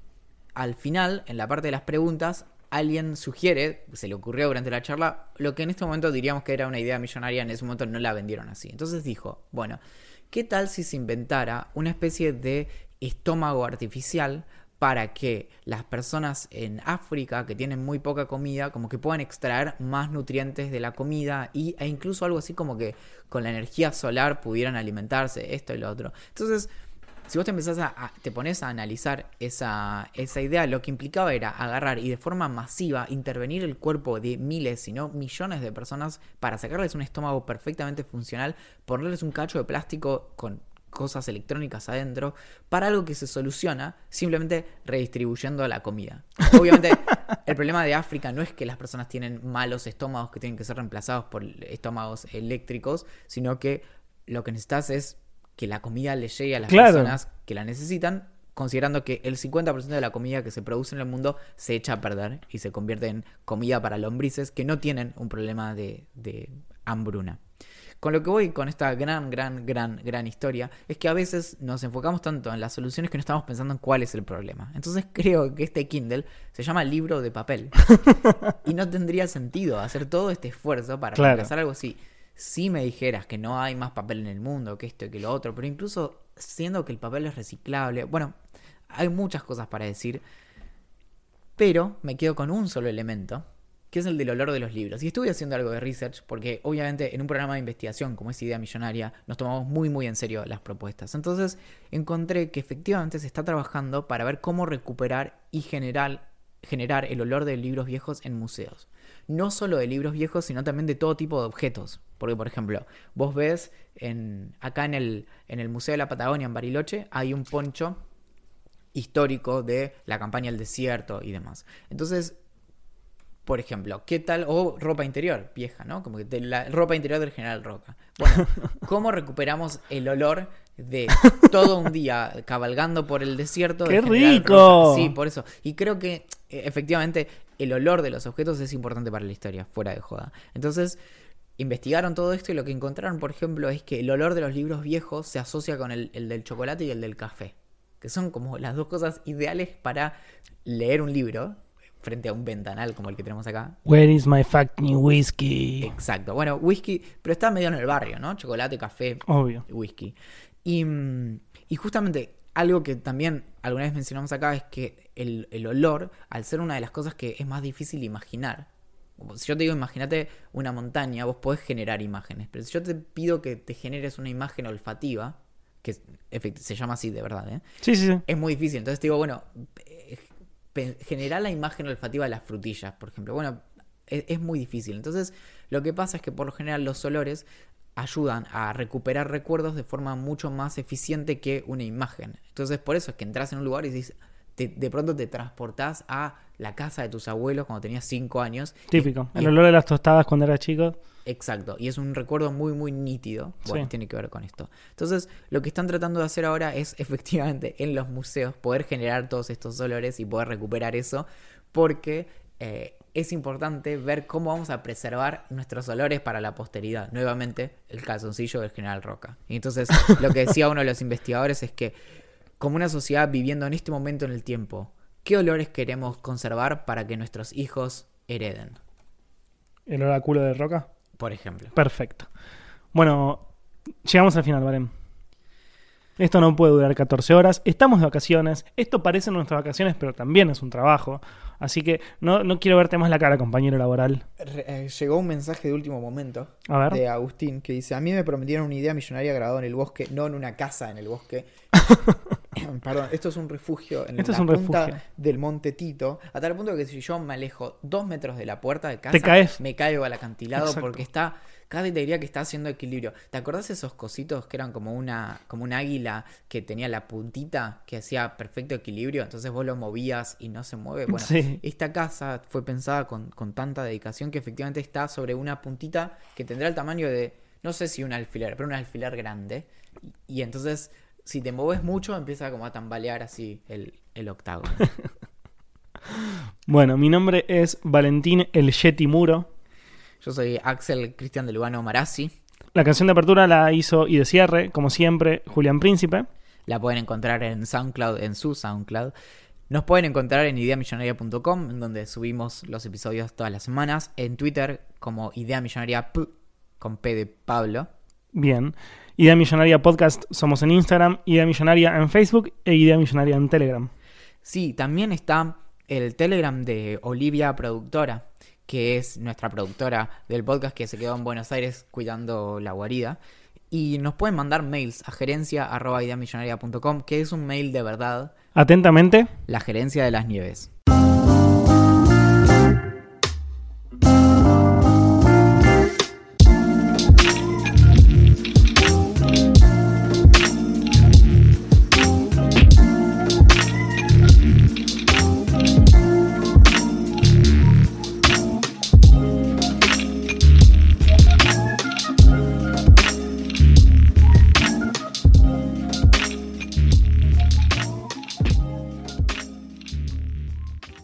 al final, en la parte de las preguntas, alguien sugiere, se le ocurrió durante la charla, lo que en este momento diríamos que era una idea millonaria, en ese momento no la vendieron así. Entonces dijo, bueno, ¿qué tal si se inventara una especie de estómago artificial para que las personas en África que tienen muy poca comida como que puedan extraer más nutrientes de la comida e incluso algo así como que con la energía solar pudieran alimentarse, esto y lo otro? Entonces, si vos te empezás te pones a analizar esa idea, lo que implicaba era agarrar y de forma masiva intervenir el cuerpo de miles, si no millones de personas para sacarles un estómago perfectamente funcional, ponerles un cacho de plástico con cosas electrónicas adentro, para algo que se soluciona simplemente redistribuyendo la comida. Obviamente, el problema de África no es que las personas tienen malos estómagos que tienen que ser reemplazados por estómagos eléctricos, sino que lo que necesitas es que la comida le llegue a las personas que la necesitan, considerando que el 50% de la comida que se produce en el mundo se echa a perder y se convierte en comida para lombrices que no tienen un problema de hambruna. Con lo que voy con esta gran historia es que a veces nos enfocamos tanto en las soluciones que no estamos pensando en cuál es el problema. Entonces creo que este Kindle se llama libro de papel y no tendría sentido hacer todo este esfuerzo para reemplazar algo así. Si me dijeras que no hay más papel en el mundo, que esto y que lo otro, pero incluso siendo que el papel es reciclable, bueno, hay muchas cosas para decir, pero me quedo con un solo elemento, que es el del olor de los libros. Y estuve haciendo algo de research, porque obviamente en un programa de investigación como es Idea Millonaria, nos tomamos muy en serio las propuestas. Entonces encontré que efectivamente se está trabajando para ver cómo recuperar y generar el olor de libros viejos en museos. No solo de libros viejos, sino también de todo tipo de objetos. Porque, por ejemplo, vos ves acá en el Museo de la Patagonia, en Bariloche, hay un poncho histórico de la campaña del desierto y demás. Entonces, por ejemplo, ¿qué tal? O ropa interior vieja, ¿no? Como que la ropa interior del General Roca. Bueno, ¿cómo recuperamos el olor de todo un día cabalgando por el desierto? ¡Qué rico! Roca? Sí, por eso. Y creo que, efectivamente, el olor de los objetos es importante para la historia, fuera de joda. Entonces, investigaron todo esto y lo que encontraron, por ejemplo, es que el olor de los libros viejos se asocia con el del chocolate y el del café, que son como las dos cosas ideales para leer un libro frente a un ventanal como el que tenemos acá. Where is my fucking whiskey? Exacto. Bueno, whisky, pero está medio en el barrio, ¿no? Chocolate, café, obvio, whisky. Y justamente algo que también alguna vez mencionamos acá es que el olor, al ser una de las cosas que es más difícil imaginar. Si yo te digo, imagínate una montaña, vos podés generar imágenes. Pero si yo te pido que te generes una imagen olfativa, que se llama así de verdad, ¿eh? Sí. Es muy difícil. Entonces te digo, bueno, generar la imagen olfativa de las frutillas, por ejemplo. Bueno, es muy difícil. Entonces, lo que pasa es que por lo general los olores ayudan a recuperar recuerdos de forma mucho más eficiente que una imagen. Entonces, por eso es que entras en un lugar y dices... de pronto te transportás a la casa de tus abuelos cuando tenías 5 años. Típico. El olor de las tostadas cuando eras chico. Exacto. Y es un recuerdo muy nítido. Bueno, sí, tiene que ver con esto. Entonces, lo que están tratando de hacer ahora es, efectivamente, en los museos poder generar todos estos olores y poder recuperar eso. Porque es importante ver cómo vamos a preservar nuestros olores para la posteridad. Nuevamente, el calzoncillo del General Roca. Y entonces, lo que decía uno de los investigadores es que como una sociedad viviendo en este momento en el tiempo, ¿qué olores queremos conservar para que nuestros hijos hereden? ¿El olor a culo de Roca? Por ejemplo. Perfecto. Bueno, llegamos al final, Barem. Esto no puede durar 14 horas. Estamos de vacaciones. Esto parecen nuestras vacaciones, pero también es un trabajo. Así que no quiero verte más la cara, compañero laboral. Llegó un mensaje de último momento de Agustín que dice: a mí me prometieron una idea millonaria grabada en el bosque, no en una casa en el bosque. Perdón, esto es un refugio en la punta del Monte Tito, a tal punto que si yo me alejo 2 metros de la puerta de casa, te caes. Me caigo al acantilado. Exacto. Porque está, casi te diría que está haciendo equilibrio. ¿Te acordás esos cositos que eran como un águila que tenía la puntita que hacía perfecto equilibrio? Entonces vos lo movías y no se mueve. Bueno, sí. Esta casa fue pensada con tanta dedicación que efectivamente está sobre una puntita que tendrá el tamaño de, no sé si un alfiler, pero un alfiler grande. Y entonces, si te mueves mucho, empieza como a tambalear así el octágono. Bueno, mi nombre es Valentín el Yeti Muro. Yo soy Axel Cristian Deluano Marazzi. La canción de apertura la hizo y de cierre, como siempre, Julián Príncipe. La pueden encontrar en SoundCloud, en su SoundCloud. Nos pueden encontrar en ideamillonaria.com, en donde subimos los episodios todas las semanas. En Twitter, como Idea Millonaria con P de Pablo. Bien. Idea Millonaria Podcast somos en Instagram, Idea Millonaria en Facebook e Idea Millonaria en Telegram. Sí, también está el Telegram de Olivia Productora, que es nuestra productora del podcast que se quedó en Buenos Aires cuidando la guarida. Y nos pueden mandar mails a gerencia@ideamillonaria.com, que es un mail de verdad. Atentamente, la gerencia de las nieves.